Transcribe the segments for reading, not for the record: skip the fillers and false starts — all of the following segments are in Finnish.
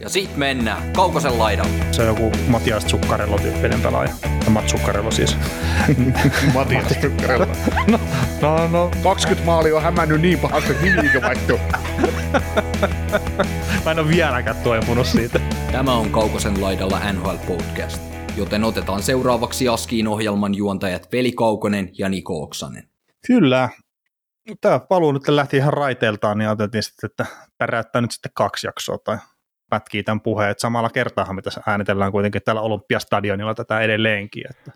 Ja sit mennään Kaukosen laidalle. Se on joku Matias Zuccarello -tyyppinen pelaaja. Mats Zuccarello siis. Matias Zuccarello. No. 20 maalia on hämännyt niin pahasti, että nimiikä vaihtuu. Mä en ole vieläkään toipunut siitä. Tämä on Kaukosen laidalla NHL-podcast, joten otetaan seuraavaksi Askiin ohjelman juontajat Veli Kaukonen ja Niko Oksanen. Kyllä. Tämä paluu nyt lähti ihan raiteiltaan, niin ajateltiin sitten, että päräyttää nyt sitten 2 jaksoa tai pätkii tämän puheen. Että samalla kertaahan me tässä äänitellään kuitenkin täällä Olympiastadionilla tätä edelleenkin. Että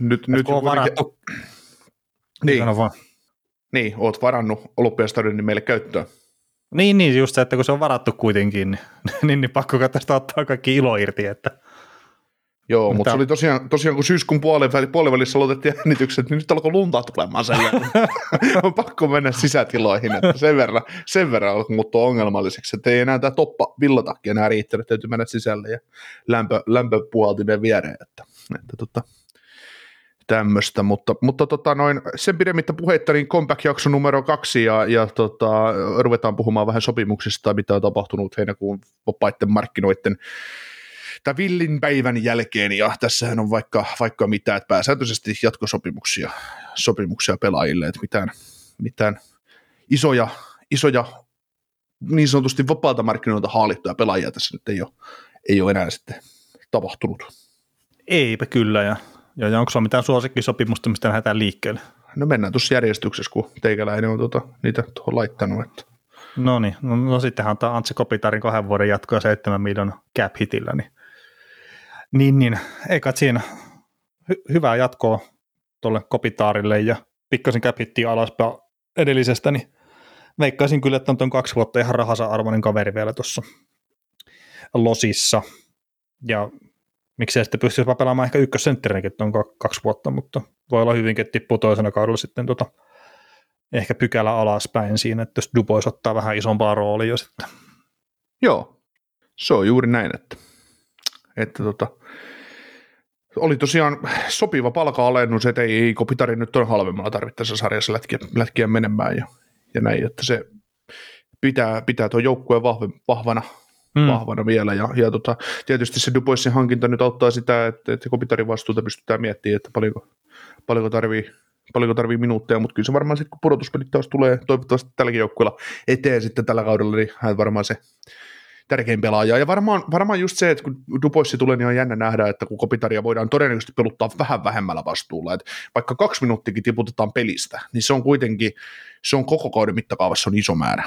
nyt on varattu. Niin, oot varannut Olympiastadionin meille käyttöön. Niin, just se, että kun se on varattu kuitenkin, niin pakko tästä ottaa kaikki ilo irti, että... Joo, mutta se oli tosiaan kun syyskuun puolivälissä aloitettiin äänitykset, niin nyt alkoi luntaa tulemaan sen jälkeen. On pakko mennä sisätiloihin, että sen verran alkoi muuttua ongelmalliseksi, että ei enää tämä toppa villatakki enää riittänyt, täytyy mennä sisälle ja lämpöpuhaltimeen viereen, että tämmöistä, mutta sen pidemmittä puheitta, niin comeback-jakso numero 2 ja ruvetaan puhumaan vähän sopimuksista, mitä on tapahtunut heinäkuun vapaiden markkinoiden tämän villin päivän jälkeen, ja tässähän on vaikka mitään, että pääsääntöisesti jatkosopimuksia pelaajille, että mitään isoja niin sanotusti vapaalta markkinoilta haalittuja pelaajia tässä nyt ei ole enää sitten tapahtunut. Eipä kyllä, ja onko sulla mitään suosikkisopimusta, mistä lähdetään liikkeelle? No mennään tuossa järjestyksessä, kun teikäläinen on niitä tuohon laittanut, että... Noniin, no sittenhän on tämä Antsi Kopitarin 2 vuoden jatkoa 7 miljoonaa cap-hitillä, niin eikä siinä hyvää jatkoa tuolle Kopitarille ja pikkasen cap-hittiin alaspäin edellisestä, niin veikkaisin kyllä, että on 2 vuotta ihan rahansa arvoinen kaveri vielä tuossa losissa, ja miksei sitten pystyisi pelaamaan ehkä ykkössentterinäkin tuon 2 vuotta, mutta voi olla hyvinkin, että tippuu toisena kaudella sitten ehkä pykälä alaspäin siinä, että jos Dubois ottaa vähän isompaa roolia jo sitten. Joo, se on juuri näin, että oli tosiaan sopiva palka-alennus, että ei Kopitari nyt on halvemmalla tarvittaessa sarjassa lätkiä menemään ja näin, että se pitää tuon joukkueen vahvana vielä ja tietysti se Duboisin hankinta nyt auttaa sitä, että Kopitarin vastuuta pystytään miettimään, että paljonko tarvii minuutteja, mutta kyllä se varmaan sitten, kun pudotuspelit taas tulee toivottavasti tälläkin joukkueella eteen sitten tällä kaudella, niin hän varmaan se tärkein pelaaja. Ja varmaan just se, että kun Dubois tulee, niin on jännä nähdä, että kun Kopitaria voidaan todennäköisesti peluttaa vähän vähemmällä vastuulla. Et vaikka 2 minuuttikin tiputetaan pelistä, niin se on kuitenkin, se on koko kauden mittakaavassa on iso määrä.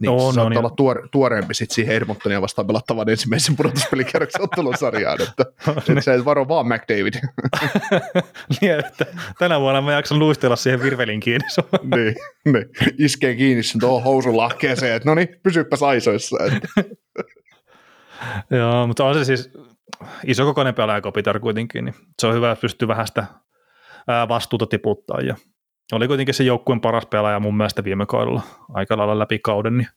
Niin no, saattaa olla tuoreempi sitten siihen Edmontonia vastaan pelattavan ensimmäisen pudotuspelikierroksen ottelusarjaan, että sä et varo vaan McDavid. Niin, että tänä vuonna mä jaksan luistella siihen virvelin kiinni. Niin, iskee kiinni sen tuohon housun lahkeeseen, että noniin, pysyppäs aisoissa. Joo, mutta on se siis isokokoinen pelaaja Kopitar kuitenkin, niin se on hyvä, että pystyy vähän sitä vastuuta tiputtaa ja oli kuitenkin se joukkueen paras pelaaja mun mielestä viime kaudella aika lailla läpi kauden, niin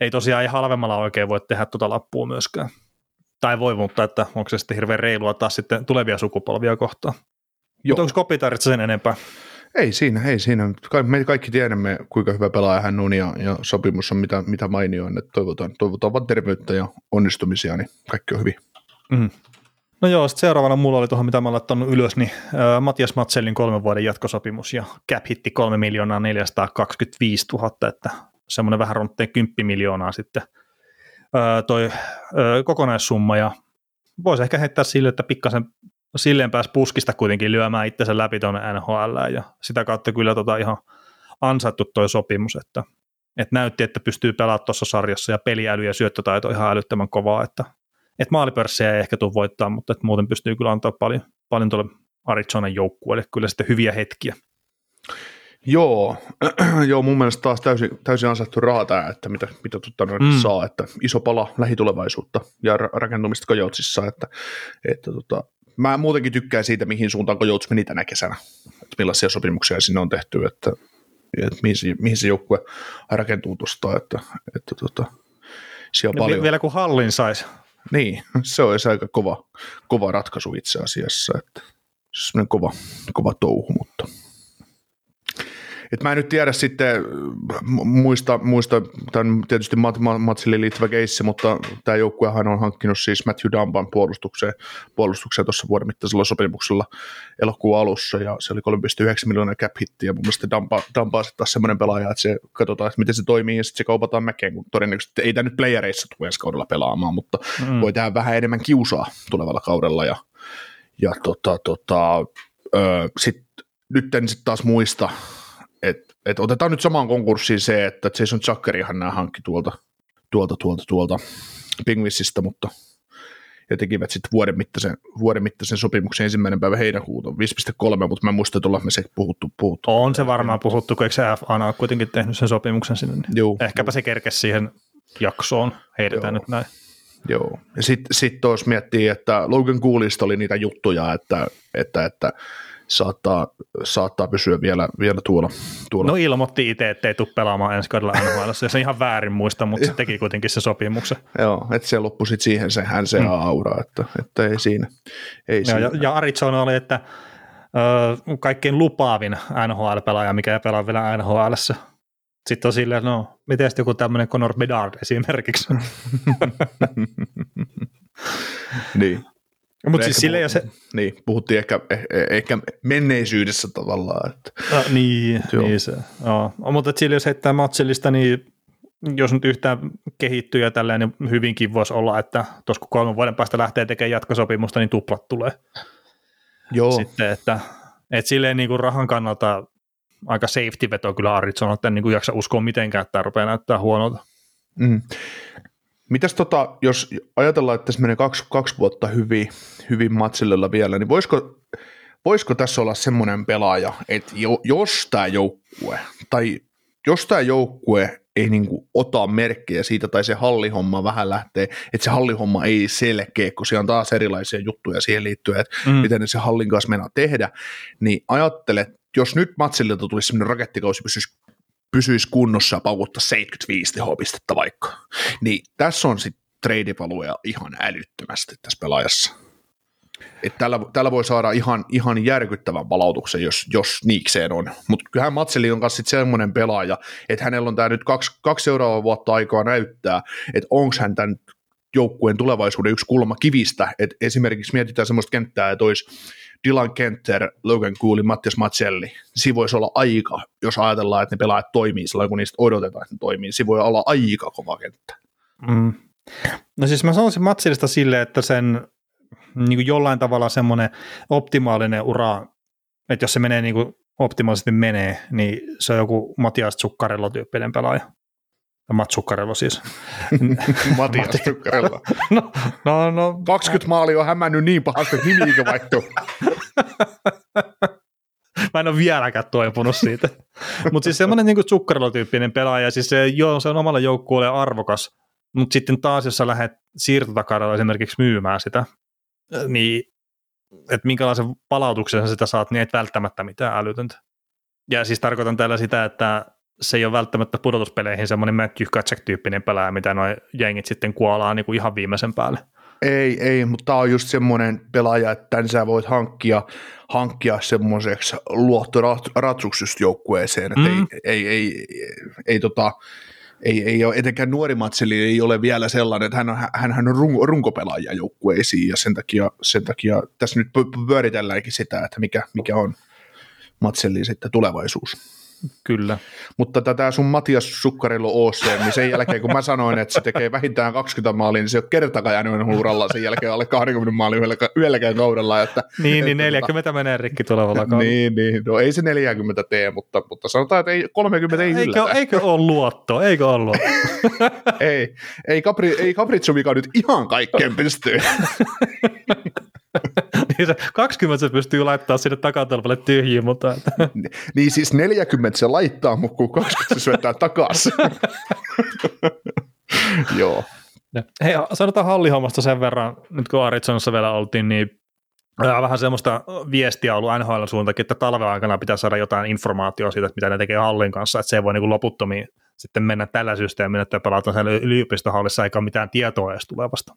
ei tosiaan halvemmalla oikein voi tehdä tuota lappua myöskään. Tai voi, mutta että onko se sitten hirveän reilua taas sitten tulevia sukupolvia kohtaan. Joo. Mutta onko Kopitarit sen enempää? Ei siinä. Me kaikki tiedämme, kuinka hyvä pelaaja hän on ja sopimus on mitä mainioin, että toivotaan vaan terveyttä ja onnistumisia, niin kaikki on hyvin. Mm. No joo, sitten seuraavana mulla oli tuohon, mitä mä oon laittanut ylös, niin Matias Maccellin 3 vuoden jatkosopimus ja cap-hitti 3 425 000, että semmoinen vähän rontteen 10 miljoonaa sitten toi kokonaissumma, ja voisi ehkä heittää sille, että pikkasen silleen pääsi puskista kuitenkin lyömään itsensä läpi tuonne NHL, ja sitä kautta kyllä ihan ansaittu toi sopimus, että näytti, että pystyy pelaamaan tuossa sarjassa, ja peliäly ja syöttötaito on ihan älyttömän kovaa, että maalipörssiä ei ehkä tule voittaa, mutta että muuten pystyy kyllä antaa paljon tuolle Arizonan joukkueelle kyllä sitten hyviä hetkiä. Joo, mun mielestä taas täysin ansaittu raha tämä, että mitä saa, että iso pala lähitulevaisuutta ja rakentumista Kajoutsissa, että mä muutenkin tykkään siitä, mihin suuntaan Kajouts meni tänä kesänä, että millaisia sopimuksia sinne on tehty, että mihin se joukkue rakentuu tuosta, että siellä on paljon. Vielä kun hallin saisi. Niin, se on aika kova ratkaisu itse asiassa, että se on kova touhu, mutta Et mä en nyt tiedä sitten, muista tämän tietysti Matsille liittyvä keissi, mutta tämä joukkuehan on hankkinut siis Matthew Dumban puolustukseen tuossa vuoden mittaisella sopimuksella elokuun alussa, ja se oli 3,9 miljoonaa cap-hitti, ja mun mielestä Dumbaa sitten taas semmoinen pelaaja, että se katsotaan, että miten se toimii, ja sitten se kaupataan mäkeen, kun todennäköisesti ei tämä nyt playereissa tule ensi kaudella pelaamaan, mutta voi tehdä vähän enemmän kiusaa tulevalla kaudella, ja sitten nyt en sitten taas muista, että otetaan nyt samaan konkurssiin se, että Jason Zuckerihan nämä hankki tuolta Pingvisistä, mutta ja tekivät sitten vuoden mittaisen sopimuksen 1. päivä heinäkuuta 5,3, mutta mä muistan, että ollaan me se puhuttu. On se varmaan puhuttu, kun eikö se FAN ole kuitenkin tehnyt sen sopimuksen sinne? Niin joo, ehkäpä se kerkesi siihen jaksoon, heitetään nyt näin. Joo, ja sitten tuossa miettii, että Logan Cooleysta oli niitä juttuja, että saattaa pysyä vielä tuolla. No ilmoitti itse, ettei tule pelaamaan ensi kaudella NHL:ssä, jos on ihan väärin muista, mutta se teki kuitenkin se sopimuksen. Joo, että se loppui sitten siihen se NCAA-aura, että ei siinä. Ei siinä. Ja Arizona oli, että kaikkein lupaavin NHL-pelaaja, mikä ei pelaa vielä NHL:ssä. Sitten on silleen, no, miten joku tämmöinen Connor Bedard esimerkiksi? Niin. Mutta siis silleen se... Niin, puhuttiin ehkä menneisyydessä tavallaan. Että. Niin se. No, mutta silleen jos heittää Matsellista, niin jos nyt yhtään kehittyy ja tälleen, niin hyvinkin voisi olla, että tuossa kun 3 vuoden päästä lähtee tekemään jatkosopimusta, niin tuplat tulee. Joo. Sitten, että silleen niin kuin rahan kannalta aika safety-veto kyllä Arizona, että en niin kuin jaksa uskoa mitenkään, että tämä rupeaa näyttää huonolta. Mm. Mitäs jos ajatellaan, että tässä menee kaksi vuotta hyvin Matsillella vielä, niin voisiko tässä olla semmoinen pelaaja, että jos tämä joukkue ei niin kuin ota merkkejä siitä, tai se hallihomma vähän lähtee, että se hallihomma ei selkeä, kun siellä on taas erilaisia juttuja siihen liittyen, että miten se hallin kanssa meinaa tehdä, niin ajattele, jos nyt Matsillilta tulisi semmoinen rakettikausi, pysyisi kunnossa ja paukuttaa 75 tehopistettä vaikka, niin tässä on sitten trade-valuja ihan älyttömästi tässä pelaajassa. Et tällä voi saada ihan järkyttävän palautuksen, jos niikseen on. Mutta kyllähän Matseli on kanssa semmoinen pelaaja, että hänellä on tämä nyt kaksi seuraavaa vuotta aikaa näyttää, että onko hän tämän joukkueen tulevaisuuden yksi kulmakivistä. Et esimerkiksi mietitään semmoista kenttää, että olisi Dylan Kenter, Logan Cooley, Matias Maccelli. Siinä voisi olla aika, jos ajatellaan, että ne pelaajat toimii silloin, kun niistä odotetaan, että ne toimii. Siinä voi olla aika kova kenttä. Mm. No siis mä sanoisin Matsellista silleen, että sen niin jollain tavalla semmoinen optimaalinen ura, että jos se menee niin kuin optimaalisesti menee, niin se on joku Matias Zuccarello-tyyppinen pelaaja. Mats Zuccarello siis. Matias Zuccarello. No. 20 maalia on hämännyt niin pahasti, että nimiikin vaihtuu. Mä en ole vieläkään toipunut siitä. Mutta siis semmoinen niin kuin Zuccarello-tyyppinen pelaaja, siis se on omalla joukkueelleen arvokas, mutta sitten taas, jos sä lähdet siirtotakaralla esimerkiksi myymään sitä, niin että minkälaisen palautuksen sitä saat, niin et välttämättä mitään älytöntä. Ja siis tarkoitan täällä sitä, että se ei ole välttämättä pudotuspeleihin semmoinen Matthew Kachak-tyyppinen pelaaja, mitä nuo jengit sitten kuolaa niin kuin ihan viimeisen päälle. Ei, mutta tämä on just semmoinen pelaaja, että tämän sä voit hankkia semmoiseksi luottoratsuksi just joukkueeseen, että ei ole, etenkään nuori Matseli ei ole vielä sellainen, että hän on runkopelaaja joukkueisiin, ja sen takia tässä nyt pyöritelläänkin sitä, että mikä on Matseli sitten tulevaisuus. Kyllä. Mutta tätä sun Matias Zuccarello OC, niin sen jälkeen kun mä sanoin, että se tekee vähintään 20 maalia, niin se on kertakaan jäänyt uralla sen jälkeen alle 20 maalia yhdelläkään kaudella. Että, niin 40 menee rikki tulevalla kaudella. Niin, no ei se 40 tee, mutta sanotaan, että ei, 30 ei yllätä. Eikö ole luottoa? ei Capriccio, mikä nyt ihan kaikkeen pystyy. 20 se pystyy laittamaan sinne takatolpalle tyhjiin, mutta... Niin siis 40 se laittaa, mutta kun 20 se syötään takaisin. Joo. Hei, sanotaan hallihommasta sen verran, nyt kun Arizonassa vielä oltiin, niin vähän semmoista viestiä ollut NHL-suuntakin, että talven aikana pitää saada jotain informaatiota siitä, että mitä ne tekee hallin kanssa, että se ei voi niin kuin loputtomiin sitten mennä tällä systeemillä, että pelataan siellä yliopistohallissa eikä mitään tietoa edes tulevasta.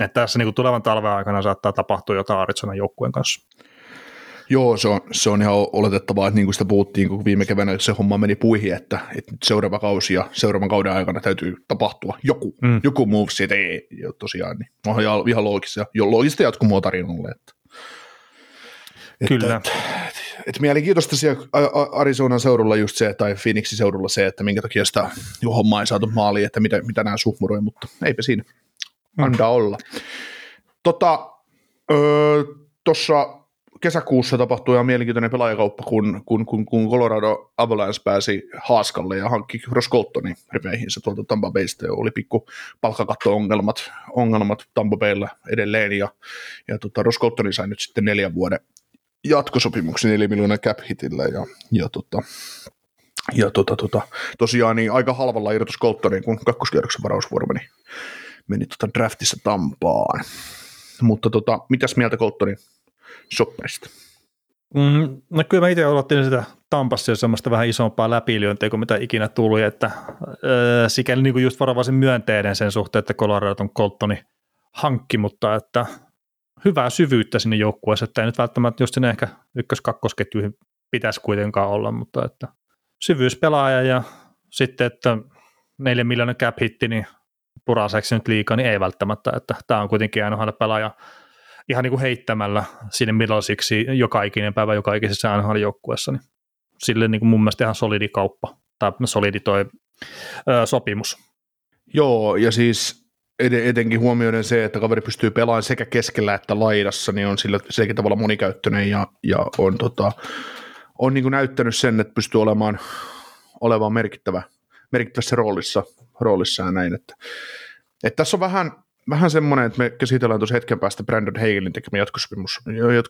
Että tässä niin kuin tulevan talven aikana saattaa tapahtua jotain Arizonan joukkueen kanssa. Joo, se on ihan oletettavaa, että niin kuin sitä puhuttiin, kun viime keväänä se homma meni puihin, että nyt seuraava kausi ja seuraavan kauden aikana täytyy tapahtua joku move siitä, ei tosiaan, niin onhan ihan loogista jatkumoa tarinalle. Kyllä. Että mielenkiintoista siellä Arizonan seudulla just se, tai Phoenixin seudulla se, että minkä takia sitä hommaa ei saatu maaliin, että mitä nämä suhmuroi, mutta eipä siinä. Antaa olla. Tuossa kesäkuussa tapahtui ihan mielenkiintoinen pelaajakauppa, kun Colorado Avalanche pääsi haaskalle ja hankki Ross Coltonin riveihinsä tuolta Tampa Baysta. Oli pikku palkkakatto-ongelmat Tampa Baylla edelleen, ja Ross Coltonin sai nyt sitten 4 vuoden jatkosopimuksen 4 miljoonan cap-hitillä, ja tosiaan niin aika halvalla irrotus Coltonin, kun kakkoskierroksen varausvuoro meni draftissa Tampaan. Mutta mitäs mieltä Coltonin shopperista? No kyllä mä itse olottin sitä Tampassa jo semmoista vähän isompaa läpilyöntiä kuin mitä ikinä tuli, että sikäli niin kuin just varovaisin myönteinen sen suhteen, että Colorado on Coltonin hankki, mutta että hyvää syvyyttä sinne joukkueessa, että ei nyt välttämättä just sinne ehkä ykkös-kakkosketjuihin pitäisi kuitenkaan olla, mutta että syvyyspelaaja ja sitten, että 4 miljoonan cap-hitti, niin puraseeksi nyt liikaa, niin ei välttämättä, että tämä on kuitenkin aina pelaaja ihan niin kuin heittämällä sinne millaisiksi joka ikinen päivä, joka ikisessä aina joukkueessa, niin sille niin kuin mun mielestä ihan solidi kauppa, tai solidi toi sopimus. Joo, ja siis etenkin huomioiden se, että kaveri pystyy pelaamaan sekä keskellä että laidassa, niin on sillä sekin tavalla monikäyttöinen ja on niin kuin näyttänyt sen, että pystyy olemaan merkittävässä roolissa ja näin. Että tässä on vähän semmoinen, että me käsitellään tuossa hetken päästä Brandon Hagelin tekemä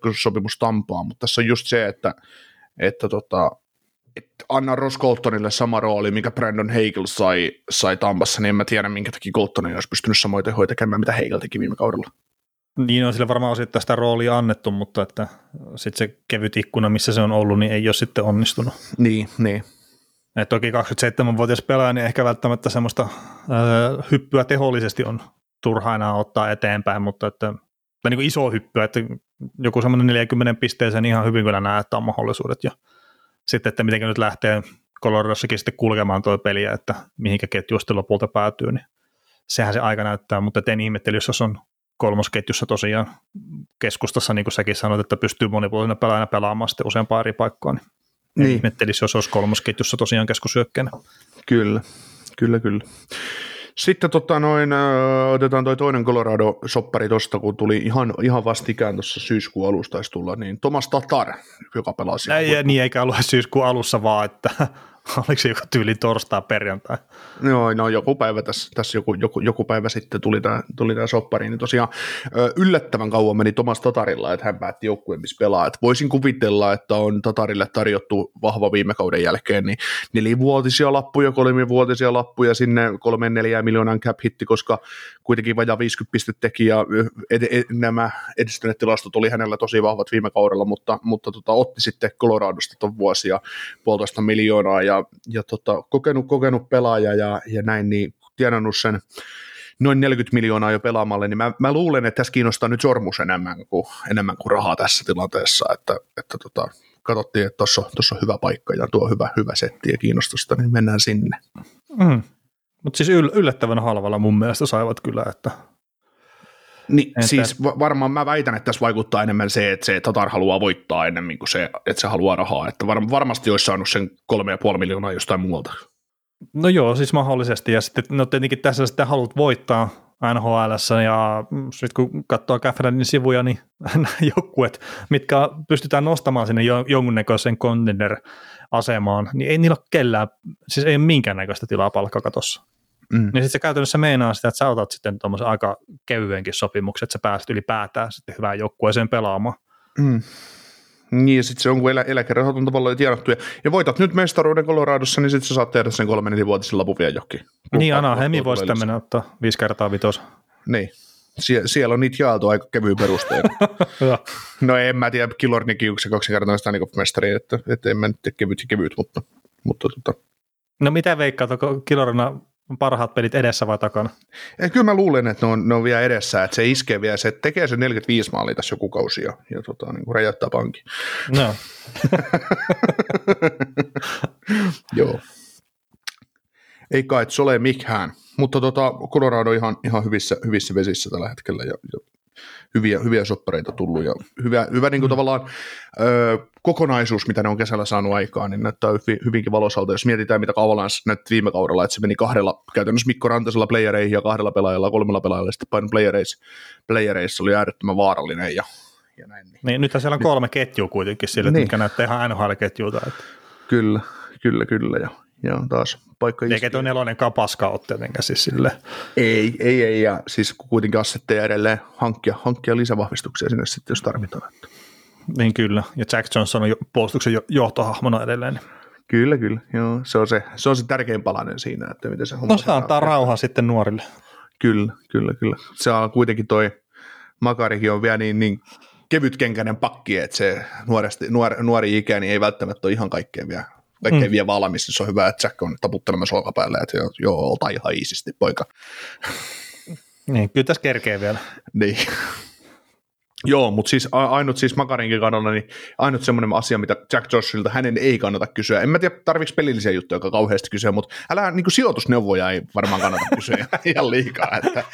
jatkosopimus Tampaa, mutta tässä on just se, että anna Ross Coltonille sama rooli, mikä Brandon Hagel sai Tampassa, niin en mä tiedä, minkä takia Colton ei olisi pystynyt samoin tehoja tekemään, mitä Hagel teki viime kaudella. Niin on sille varmaan osittain sitä roolia annettu, mutta että sitten se kevyt ikkuna, missä se on ollut, niin ei ole sitten onnistunut. Niin. Et toki 27-vuotias pelaaja, niin ehkä välttämättä semmoista hyppyä tehollisesti on turha enää ottaa eteenpäin, mutta että niin kuin iso hyppyä, että joku semmoinen 40 pisteeseen ihan hyvin kyllä näyttää mahdollisuudet ja sitten, että miten nyt lähtee Coloradossakin sitten kulkemaan tuo peliä, että mihinkä ketju sitten lopulta päätyy, niin sehän se aika näyttää, mutta en ihmetteli, jos on kolmosketjussa tosiaan keskustassa, niin kuin säkin sanoit, että pystyy monipuolisena pelaajana pelaamaan sitten useampaan eri paikkaan, niin en ihmettelisi, jos olisi kolmosketjussa tosiaan keskusyökkeenä. Kyllä. Sitten otetaan toi toinen Colorado-soppari tuosta, kun tuli ihan vastikään tuossa syyskuun alussa taisi tulla, niin Tomáš Tatar, joka pelasi. Niin, eikä ollut syyskuun alussa vaan, että oliko se joku tyyli torstai perjantai? Joo, no joku päivä tässä joku päivä sitten tuli tää soppari, niin tosiaan yllättävän kauan meni Tomáš Tatarilla, että hän päätti joukkueen, missä pelaa. Et voisin kuvitella, että on Tatarille tarjottu vahva viime kauden jälkeen, niin 4-vuotisia lappuja, 3-vuotisia lappuja sinne 3-4 miljoonan cap-hitti, koska kuitenkin vajaa 50 pisteteki ja nämä edistyneet tilastot oli hänellä tosi vahvat viime kaudella, mutta otti sitten Coloradosta ton vuosia 1,5 miljoonaa ja kokenut pelaaja ja näin, niin tienannut sen noin 40 miljoonaa jo pelaamalle, niin mä luulen, että tässä kiinnostaa nyt sormus enemmän kuin rahaa tässä tilanteessa, että katsottiin, että tuossa on hyvä paikka ja tuo hyvä setti ja kiinnostusta, niin mennään sinne. Mm. Mutta siis yllättävän halvalla mun mielestä saivat kyllä, että... Niin, siis varmaan mä väitän, että tässä vaikuttaa enemmän se, että Tatar haluaa voittaa enemmän kuin se, että se haluaa rahaa. Että varmasti olisi saanut sen 3,5 miljoonaa jostain muualta. No joo, siis mahdollisesti. Ja sitten, no tietenkin tässä sitten haluat voittaa NHL:ssä ja sitten kun katsoo Käfränin sivuja, niin joukkueet, mitkä pystytään nostamaan sinne jonkunnäköisen contender-asemaan, niin ei niillä ole kellään, siis ei ole minkäännäköistä tilaa palkkakatossa. Mm. Niin sitten se käytännössä meinaa sitä, että sä otat sitten tuommoisen aika kevyenkin sopimuksen, että sä pääset ylipäätään sitten hyvään joukkueeseen pelaamaan. Mm. Niin ja sitten se on, kun eläkerahat on tavallaan tienattu ja voitat nyt mestaruuden Coloradossa, niin sitten sä saat tehdä sen 3-4-vuotisen lapun vielä johonkin. Niin, Ana Hemi voisi tämmöinen ottaa 5x5. Niin. Siellä on niitä jaeltu aika kevyin perustein. No en mä tiedä, Killornikin 1 ja 2 kertaa niin mestari, että en mä nyt tee kevyt, mutta... No mitä veikkaat, onko Killorna on parhaat pelit edessä vai takana? Ja kyllä mä luulen, että ne on vielä edessä, että se iskee vielä, se tekee se 45 maalia tässä joku kausi ja niin räjäyttää pankin. No. Joo. Ei kai se ole mikään, mutta Colorado on ihan hyvissä vesissä tällä hetkellä ja hyviä soppareita tullut ja hyvä niin kuin tavallaan kokonaisuus, mitä ne on kesällä saanut aikaan, niin näyttää hyvinkin valoisalta. Jos mietitään, mitä Avalanche näytti viime kaudella, että se meni kahdella, käytännössä Mikko Rantasella playereihin ja kahdella pelaajalla, kolmella pelaajalla, sitten paino playereissa oli äärettömän vaarallinen ja näin. Niin, nythän siellä on kolme ketjua kuitenkin sille, niin. Mitkä näyttää ihan NHL-ketjulta. Että. Kyllä ja taas paikka iski. Eikä tuo nelonenkaan paskaa ole tietenkään siis silleen. Ei, ja siis kuitenkin asetteja edelleen hankkia lisävahvistuksia sinne sitten, jos tarvitaan. Niin kyllä, ja Jack Johnson on puolustuksen johtohahmona edelleen. Kyllä, joo, se on se tärkein palanen siinä, että miten se homma. No se antaa rauhaa sitten nuorille. Kyllä, se on kuitenkin toi Makarikin on vielä niin kevytkenkäinen pakki, että se nuori ikä niin ei välttämättä ole ihan kaikkea vielä. Kaikkein vielä valmis, niin se on hyvä, että Jack on taputtelemassa olkapäälle, että joo, olta ihan iisisti, poika. Niin, kyllä tässä kerkee vielä. Niin. Joo, mutta siis ainut Makarinkin kannalla, niin ainut semmoinen asia, mitä Jack Johnsilta hänen ei kannata kysyä. En mä tiedä, tarviiko pelillisiä juttuja, joka kauheasti kysyä, mutta älä niin kuin sijoitusneuvoja ei varmaan kannata kysyä ihan liikaa. Että.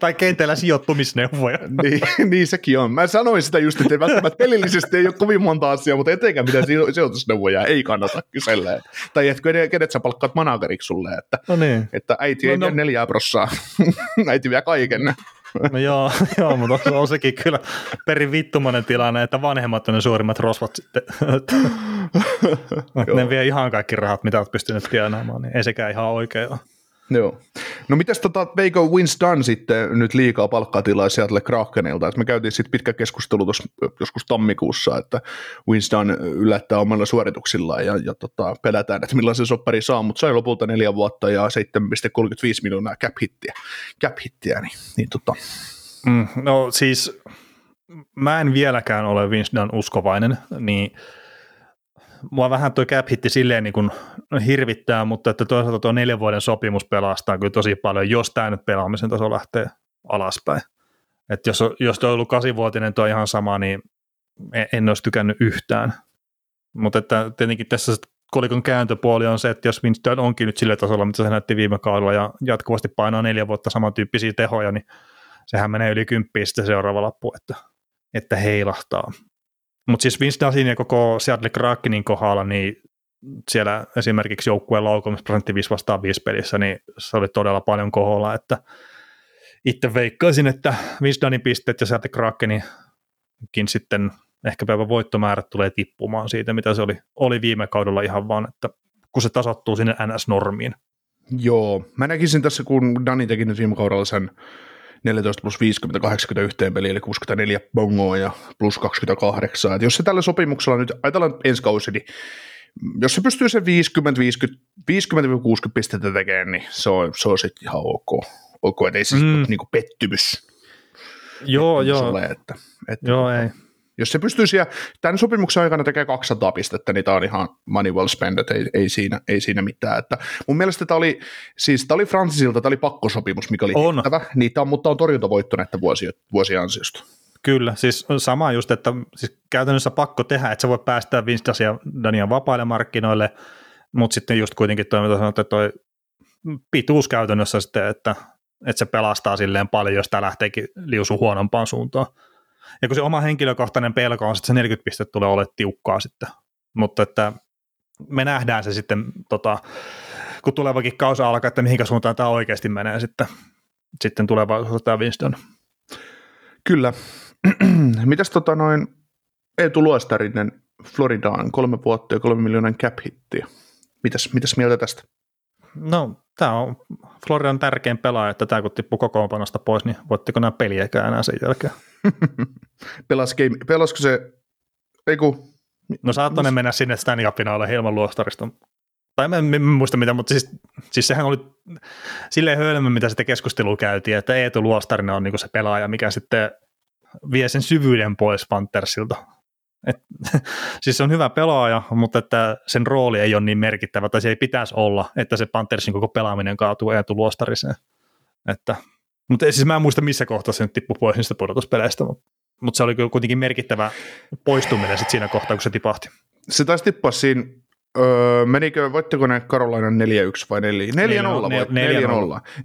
Tai kentällä sijoittumisneuvoja. niin, sekin on. Mä sanoin sitä just, että välttämättä pelillisesti ei ole kovin monta asiaa, mutta etenkään mitään sijoitusneuvoja ei kannata kysellä. Tai että kenet sä palkkaat manageriksi sulle, että, no niin. Että äiti ei vie 4%, äiti vie kaiken. No joo, mutta on sekin kyllä perin vittumainen tilanne, että vanhemmat on ne suurimmat rosvat sitten. Ne vie ihan kaikki rahat, mitä olet pystynyt tienaamaan, niin ei sekään ihan oikein ole. Joo. No mitäs Veiko Vince Dunn sitten nyt liikaa palkkatilaa Seattle Krakenilta? Me käytiin sitten pitkä keskustelu joskus tammikuussa, että Vince Dunn yllättää omalla suorituksillaan ja pelätään, että millaisen soppari saa, mutta sai lopulta 4 vuotta ja 7,35 miljoonaa cap-hittiä niin. No siis mä en vieläkään ole Vince Dunn uskovainen, niin mua vähän tuo cap-hitti silleen niin kuin hirvittää, mutta että toisaalta tuo 4 vuoden sopimus pelastaa kyllä tosi paljon, jos tämä nyt pelaamisen taso lähtee alaspäin. Että jos tuo on ollut 8-vuotinen tuo ihan sama, niin en olisi tykännyt yhtään. Mutta että tietenkin tässä kolikon kääntöpuoli on se, että jos Vince Dunn onkin nyt sillä tasolla, mitä se näytti viime kaudella ja jatkuvasti painaa 4 vuotta samantyyppisiä tehoja, niin sehän menee yli 10 sitten seuraava lappu, että heilahtaa. Mutta siis Vince Dunnin ja koko Seattle Krakenin kohdalla, niin siellä esimerkiksi joukkueen laukomisprosentti 5-5 pelissä, niin se oli todella paljon koholla, että itse veikkaisin, että Vince Dunnin pisteet ja Seattle Krakeninkin sitten ehkäpä voittomäärät tulee tippumaan siitä, mitä se oli viime kaudella ihan vaan, että kun se tasottuu sinne NS-normiin. Joo, mä näkisin tässä, kun Dani teki nyt viime kaudella sen 14+50, 81 peliä, eli 64 bongoa ja +28. Et jos se tällä sopimuksella nyt, ajatellaan ensi kausi, niin jos se pystyy sen 50-60 pistettä tekemään, niin se on sitten ihan ok. Ei se niinku pettymys. Joo. Sulle, että joo, ei. Jos se pystyy siellä, tämän sopimuksen aikana tekee 200 pistettä, niin tämä on ihan money well spent, että ei siinä mitään. Että mun mielestä tämä oli Francisilta, tämä oli pakkosopimus, mikä oli hittävä, niin mutta on torjuntavoitto näitä vuosien ansiosta. Kyllä, siis sama just, että siis käytännössä pakko tehdä, että sä voi päästää Vince ja Danian vapaille markkinoille, mutta sitten just kuitenkin toimitaan, että toi pituus käytännössä sitten, että se pelastaa silleen paljon, jos tämä lähteekin liusu huonompaan suuntaan. Ja kun se oma henkilökohtainen pelko on, että se 40 pistettä tulee olemaan tiukkaa sitten. Mutta että me nähdään se sitten, kun tulevakin kausa alkaa, että mihinkä suuntaan tämä oikeasti menee sitten tulevaisuudessa tämä Vince Dunn. Kyllä. Mitäs Eetu Luostarinen Floridaan 3 vuotta ja 3 miljoonan cap-hittiä? Mitäs mieltä tästä? No, tämä on Floridan tärkein pelaaja, että tämä kun tippuu kokoonpanosta pois, niin voittiko nämä peliäkään enää sen jälkeen? Pelasko se, No saattoi ne mennä sinne Stanley Cupin alle ilman Luostarista. Tai en muista mitä, mutta siis sehän oli silleen hölmö, mitä sitä keskustelua käytiin, että Eetu Luostarinen on niinku se pelaaja, mikä sitten vie sen syvyyden pois Panthersilta. Siis se on hyvä pelaaja, mutta että sen rooli ei ole niin merkittävä, tai se ei pitäisi olla, että se Panthersin koko pelaaminen kaatuu Eetu Luostariseen. Mutta siis mä en muista missä kohtaa se nyt tippui pois niistä pudotuspeleistä, mutta se oli kuitenkin merkittävä poistuminen sit siinä kohtaa, kun se tipahti. Se taisi tippua siinä, voittiko ne Carolina 4-1 vai 4-0?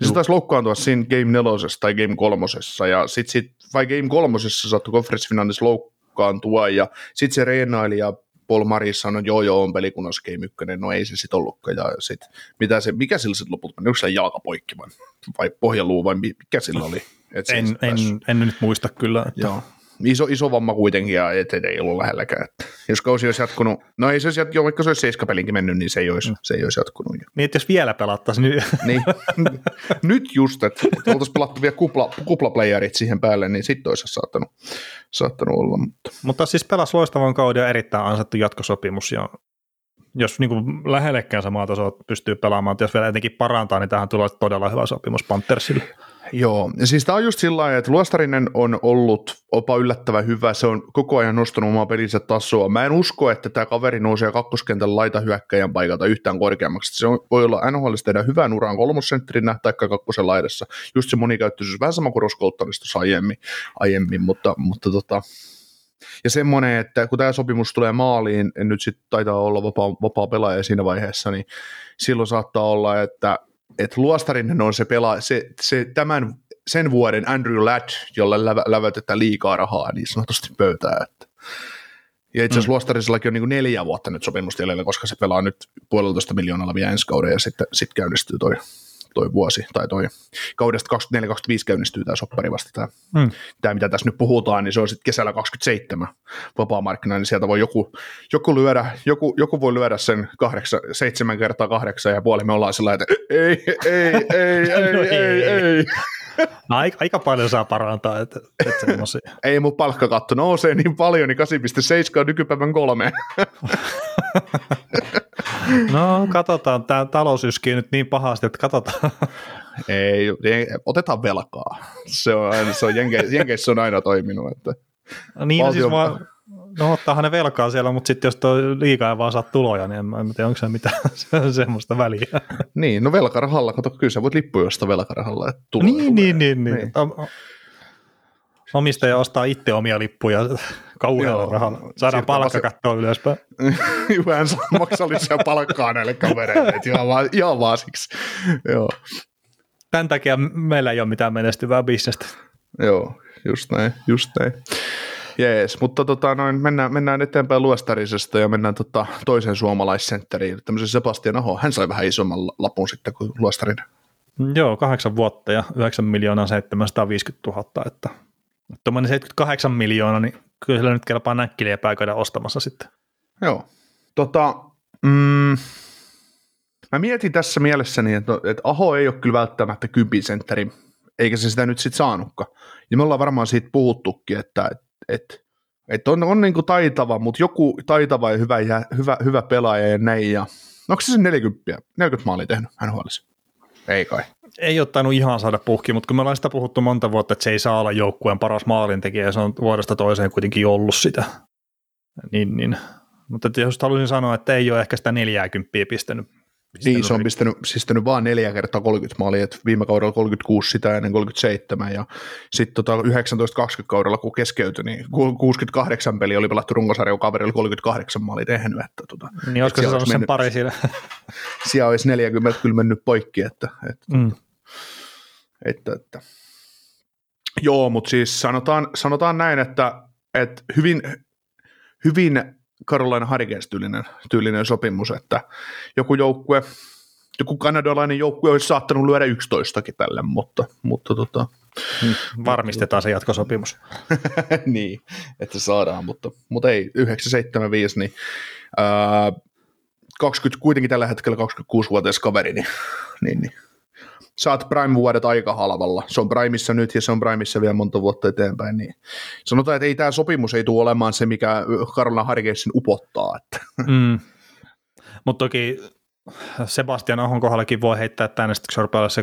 Se taisi loukkaantua siinä game 4 tai game 3, ja sitten vai game 3 sattui konferenssifinaalissa loukkaantua, ja sitten se reenaili, ja Paul Maris sanoi, että joo, on pelikunnassa game 1, no ei se sitten ollutkaan, ja sitten mikä sillä sitten lopulta meni, onko sillä jalka poikki vai pohjaluu, vai mikä sillä oli? En nyt muista kyllä. Että... Joo. Iso vamma kuitenkin, ja ei ollut lähelläkään. Jos kausi olisi jatkunut, vaikka se olisi 7-pelinkin mennyt, niin se ei olisi jatkunut. Niin, että jos vielä pelattaisiin nyt. Niin. Nyt just, että oltaisiin pelattu vielä kuplaplayerit siihen päälle, niin sitten olisi saattanut olla. Mutta siis pelasi loistavan kauden ja erittäin ansaittu jatkosopimus, ja jos niin kuin lähellekään samaa tasoa pystyy pelaamaan, jos vielä jotenkin parantaa, niin tämähän tulee todella hyvä sopimus Panthersille. Joo, ja siis tämä on just sillä lailla, että Luostarinen on ollut opa yllättävän hyvä, se on koko ajan nostanut omaa pelinsä tasoa. Mä en usko, että tämä kaveri nousee kakkoskentän laitahyökkäjän paikalta yhtään korkeammaksi. Se voi olla NHLista tehdä hyvän uran kolmosentterinä tai kakkosen laidassa. Just se monikäyttöisyys, vähän sama kuin Ross Coltonista tuossa aiemmin, mutta ja semmoinen, että kun tämä sopimus tulee maaliin, nyt sitten taitaa olla vapaa pelaaja siinä vaiheessa, niin silloin saattaa olla, että Luostarinen on se pelaaja, sen vuoden Andrew Ladd, jolle läväytetään liikaa rahaa niin sanotusti pöytään. Ja itse asiassa Luostarisellakin on niin kuin 4 vuotta nyt sopimusta jäljellä, koska se pelaa nyt 1,5 miljoonalla vielä ensi kauden, ja sitten käynnistyy toi vuosi, tai toi kaudesta 24-25 käynnistyy tämä soppari vasta. Tämä, mitä tässä nyt puhutaan, niin se on sitten kesällä 27 vapaamarkkina, niin sieltä voi joku voi lyödä sen 7 kertaa 8, ja puoli me ollaan sillä, että ei. No, aika paljon saa parantaa, että semmoisia. Ei mun palkkakatto nousee niin paljon, niin 8,7 on nykypäivän 3. No, katsotaan. Tämä talous yskii nyt niin pahasti, että katsotaan. Ei, otetaan velkaa. Se on Jenkeissä on aina toiminut. Että niin, valtion... siis vaan, no ottaahan ne velkaa siellä, mutta sitten jos tuo liikaa ja vaan saat tuloja, niin en tiedä, onko se mitään semmoista väliä. Niin, no velkarahalla, kato, kyllä sä voit lippuja ostaa velkarahalla. Että niin. Omistaja ostaa itse omia lippuja kauhealla rahalla. Saadaan palkkakattoa ylöspäin. Vähän maksaa lisää palkkaa näille kavereille, ihan vaan siksi. Joo. Tämän takia meillä ei ole mitään menestyvää bisnestä. Joo, just näin. Jees, mutta mennään eteenpäin Luostarisesta ja mennään toisen suomalaissentteriin. Tämmöisen Sebastian Aho, hän sai vähän isomman lapun sitten kuin Luostarinen. Joo, 8 vuotta ja 9 750 000, että... Tuommoinen 78 miljoonaa, niin kyllä sillä nyt kelpaa näkkiliepää käydä ostamassa sitten. Joo. Mä mietin tässä mielessäni, että Aho ei ole kyllä välttämättä 10-sentteri, eikä se sitä nyt sitten saanutkaan. Ja me ollaan varmaan siitä puhuttukin, että on niin kuin taitava, mutta joku taitava ja hyvä pelaaja ja näin. Ja, onko se sen 40 maalia tehnyt NHL:ssä? Ei kai. Ei ole tainnut ihan saada puhki, mutta kun me ollaan sitä puhuttu monta vuotta, että se ei saa olla joukkueen paras maalintekijä, ja se on vuodesta toiseen kuitenkin ollut sitä. Niin. Mutta jos haluaisin sanoa, että ei ole ehkä sitä 40 pistänyt. Niin, se on pistänyt vaan 4 kertaa 30 maalia, että viime kaudella 36, sitä ennen 37, ja sitten 19-20 kaudella, kun keskeytyi, niin 68 peliä oli pelattu runkosarjan kaverilla 38 maalia tehnyt. Että, niin olisiko se saanut sen pari siinä? Siellä olisi 40 kyllä mennyt poikki, että. Joo, mutta siis sanotaan näin, että hyvin Carolina Hurricanes-tyylinen sopimus, että joku kanadalainen joukkue olisi saattanut lyödä 11kin tälle, mutta varmistetaan se jatkosopimus. Niin, että saadaan, mutta ei, 975, niin kuitenkin tällä hetkellä 26-vuotias kaveri, niin. Saat Prime-vuodet aika halvalla. Se on Primeissa nyt ja se on Primeissa vielä monta vuotta eteenpäin. Niin. Sanotaan, että ei tämä sopimus ei tule olemaan se, mikä Carolina Hurricanesin upottaa. Mutta toki Sebastian Ahon kohdallakin voi heittää tänne, kun se rupeaa olla se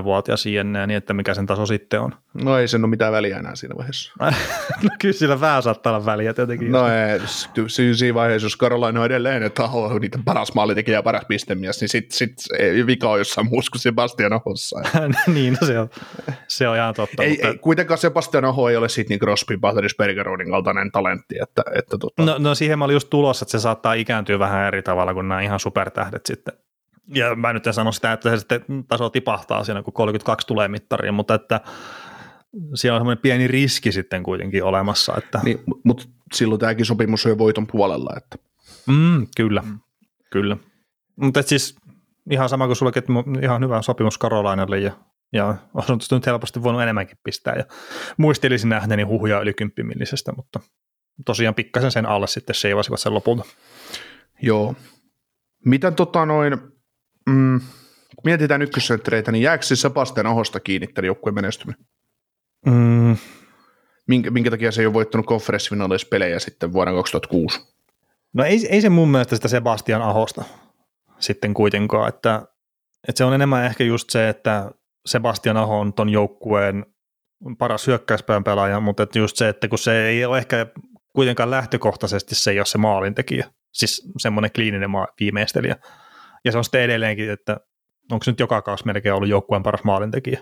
33-vuotias jne, niin että mikä sen taso sitten on. No ei sen ole mitään väliä enää siinä vaiheessa. No kyllä sillä vähän saattaa olla väliä tietenkin. No ei, siinä vaiheessa, jos Carolina on edelleen, että Aho on niiden paras maalintekijä ja paras pistemies, niin sitten ei vika ole jossain muussa kuin Sebastian Ahossa. Niin, no se on ihan totta. Ei, mutta... ei, kuitenkaan Sebastian Aho ei ole siitä niin Crosby, Pateris, Bergeronin kaltainen talentti. Että No siihen mä olin just tulossa, että se saattaa ikääntyä vähän eri tavalla kuin nämä ihan supertähdet. Sitten. Ja mä nyt en sano sitä, että se sitten taso tipahtaa siinä, kun 32 tulee mittariin, mutta että siellä on semmoinen pieni riski sitten kuitenkin olemassa. Että... Niin, mutta silloin tämäkin sopimus on jo voiton puolella. Että. Kyllä. Mutta siis ihan sama kuin sullekin, että ihan hyvä sopimus Karolainalle ja on nyt helposti voinut enemmänkin pistää. Ja muistelisin nähneeni huhuja yli 10 millisestä, mutta tosiaan pikkasen sen alle sitten seivasivat sen lopulta. Joo. Mitä mietitään ykkössenttereitä, niin jääkö se Sebastian Ahosta kiinni tämän joukkueen menestyminen? Minkä takia se ei ole voittanut konferenssifinaaleissa pelejä sitten vuonna 2006? No ei se mun mielestä sitä Sebastian Ahosta sitten kuitenkaan, että se on enemmän ehkä just se, että Sebastian Aho on ton joukkueen paras hyökkäyspään pelaaja, mutta että just se, että kun se ei ole ehkä kuitenkaan lähtökohtaisesti se ei ole se maalintekijä. Siis semmoinen kliininen viimeistelijä. Ja se on sitten edelleenkin, että onko se nyt joka kausi melkein ollut joukkueen paras maalintekijä.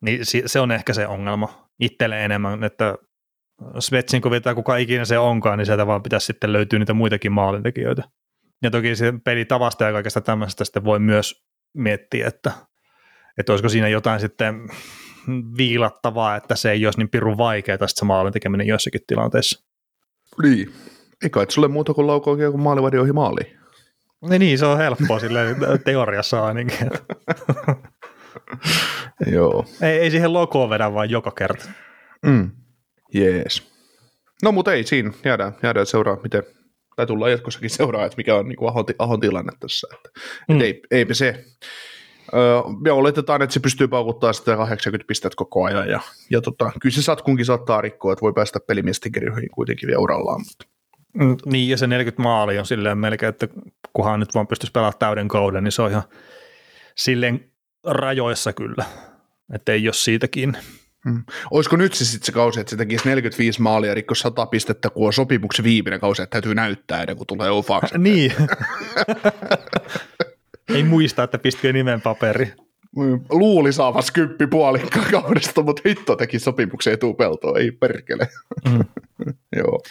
Niin se on ehkä se ongelma itselle enemmän, että Svetsinkovia tai kuka ikinä se onkaan, niin sieltä vaan pitäisi sitten löytyä niitä muitakin maalintekijöitä. Ja toki se pelitavasta ja kaikesta tämmöisestä sitten voi myös miettiä, että olisiko siinä jotain sitten viilattavaa, että se ei olisi niin pirun vaikeaa se maalintekeminen joissakin tilanteissa. Niin. Eikä, että sulle muuta kuin laukoo oikein, kun maalivahdin ohi maaliin. Niin, se on helppoa silleen teoriassa ainakin. Joo. Ei siihen logoon vedä vaan joka kerta. Jees. No mutta ei siinä, jäädään seuraa, miten, tai tullaan jatkossakin seuraa, että mikä on niin kuin Ahon tilanne tässä. Eipä se. Ja oletetaan, että se pystyy paukuttamaan sitä 80 pistettä koko ajan. Ja kyllä se satkunkin saattaa rikkoa, että voi päästä pelimiesten kirjoihin kuitenkin vielä urallaan, mutta. Niin, ja se 40 maali on silleen melkein, että kunhan nyt vaan pystyisi pelaamaan täyden kauden, niin se on ihan silleen rajoissa kyllä, että ei ole siitäkin. Olisiko nyt se sitten se kausi, että se tekisi 45 maalia ja rikkoisi 100 pistettä, kun on sopimuksen viimeinen kausi, että täytyy näyttää ennen kuin tulee ofaksi. Niin. Ei muista, että pistikin nimen paperi. Luuli saavassa 10,5 kaudesta, mutta hitto teki sopimuksen etupeltoon, ei perkele. Joo.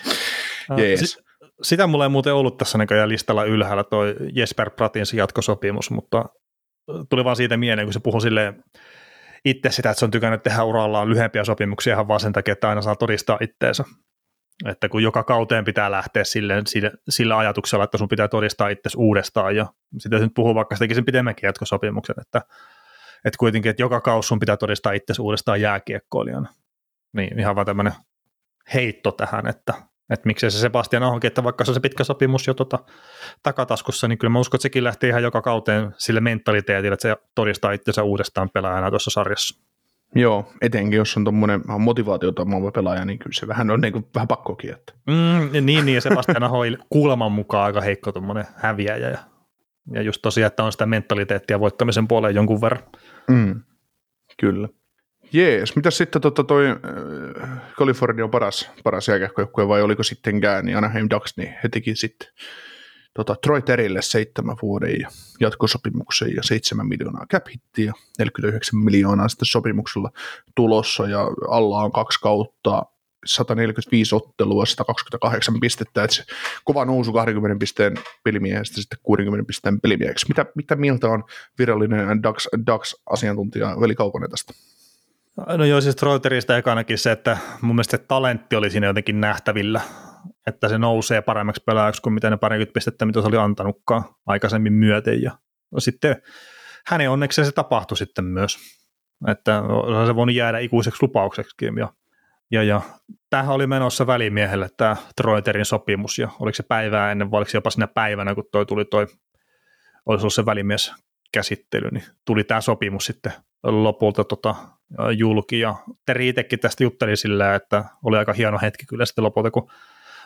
Yes. Sitä mulla ei muuten ollut tässä näköjään listalla ylhäällä toi Jesper Pratin jatkosopimus, mutta tuli vaan siitä mieleen, kun se puhui silleen itse sitä, että se on tykännyt tehdä urallaan lyhyempiä sopimuksia ihan vaan sen takia, että aina saa todistaa itteensä. Että kun joka kauteen pitää lähteä sillä ajatuksella, että sun pitää todistaa itsesi uudestaan ja sitä nyt puhuu vaikka sitäkin sen pidemmänkin jatkosopimuksen, että kuitenkin, että joka kausi sun pitää todistaa itsesi uudestaan jääkiekkoilijana. Niin ihan vaan tämmöinen heitto tähän, että miksei se Sebastian Ahonkin, että vaikka se on se pitkä sopimus jo takataskussa, niin kyllä mä uskon, että sekin lähtee ihan joka kauteen sille mentaliteetille, että se todistaa itsensä uudestaan pelaajana tuossa sarjassa. Joo, etenkin jos on tuommoinen motivaatiotomaava pelaaja, niin kyllä se vähän on niin kuin, vähän pakkokin. Että. Niin, ja Sebastian Aho oli kuuleman mukaan aika heikko tuommoinen häviäjä, ja just tosiaan, että on sitä mentaliteettia voittamisen puoleen jonkun verran. Kyllä. Jees, mitäs sitten toi Kalifornian paras jääkähköjoukkue, vai oliko sittenkään, niin Anaheim Ducks, niin he teki sitten Troy Terrylle 7 vuoden ja jatkosopimuksen ja 7 miljoonaa cap-hittiä ja 49 miljoonaa sitten sopimuksella tulossa ja alla on 2 kautta 145 ottelua, 128 pistettä, että se kova nousu 20 pisteen pelimiehestä sitten 60 pisteen pelimieheksi. Mitä mieltä on virallinen Ducks-asiantuntija Veli Kaukonen tästä? No joo, siis Troy Terrystä ekanakin se, että mun mielestä talentti oli siinä jotenkin nähtävillä, että se nousee paremmaksi pelaajaksi kuin mitä ne 20 pistettä, mitä se oli antanutkaan aikaisemmin myöten. Ja sitten hänen onneksi se tapahtui sitten myös, että se voinut jäädä ikuiseksi lupaukseksikin. Ja tämähän oli menossa välimiehelle tämä Troy Terryn sopimus, ja oliko se päivää ennen, vai oliko se jopa siinä päivänä, kun olisi ollut se välimieskäsittely, niin tuli tämä sopimus sitten lopulta julki, ja Terry itsekin tästä jutteli sillä, että oli aika hieno hetki kyllä sitten lopulta, kun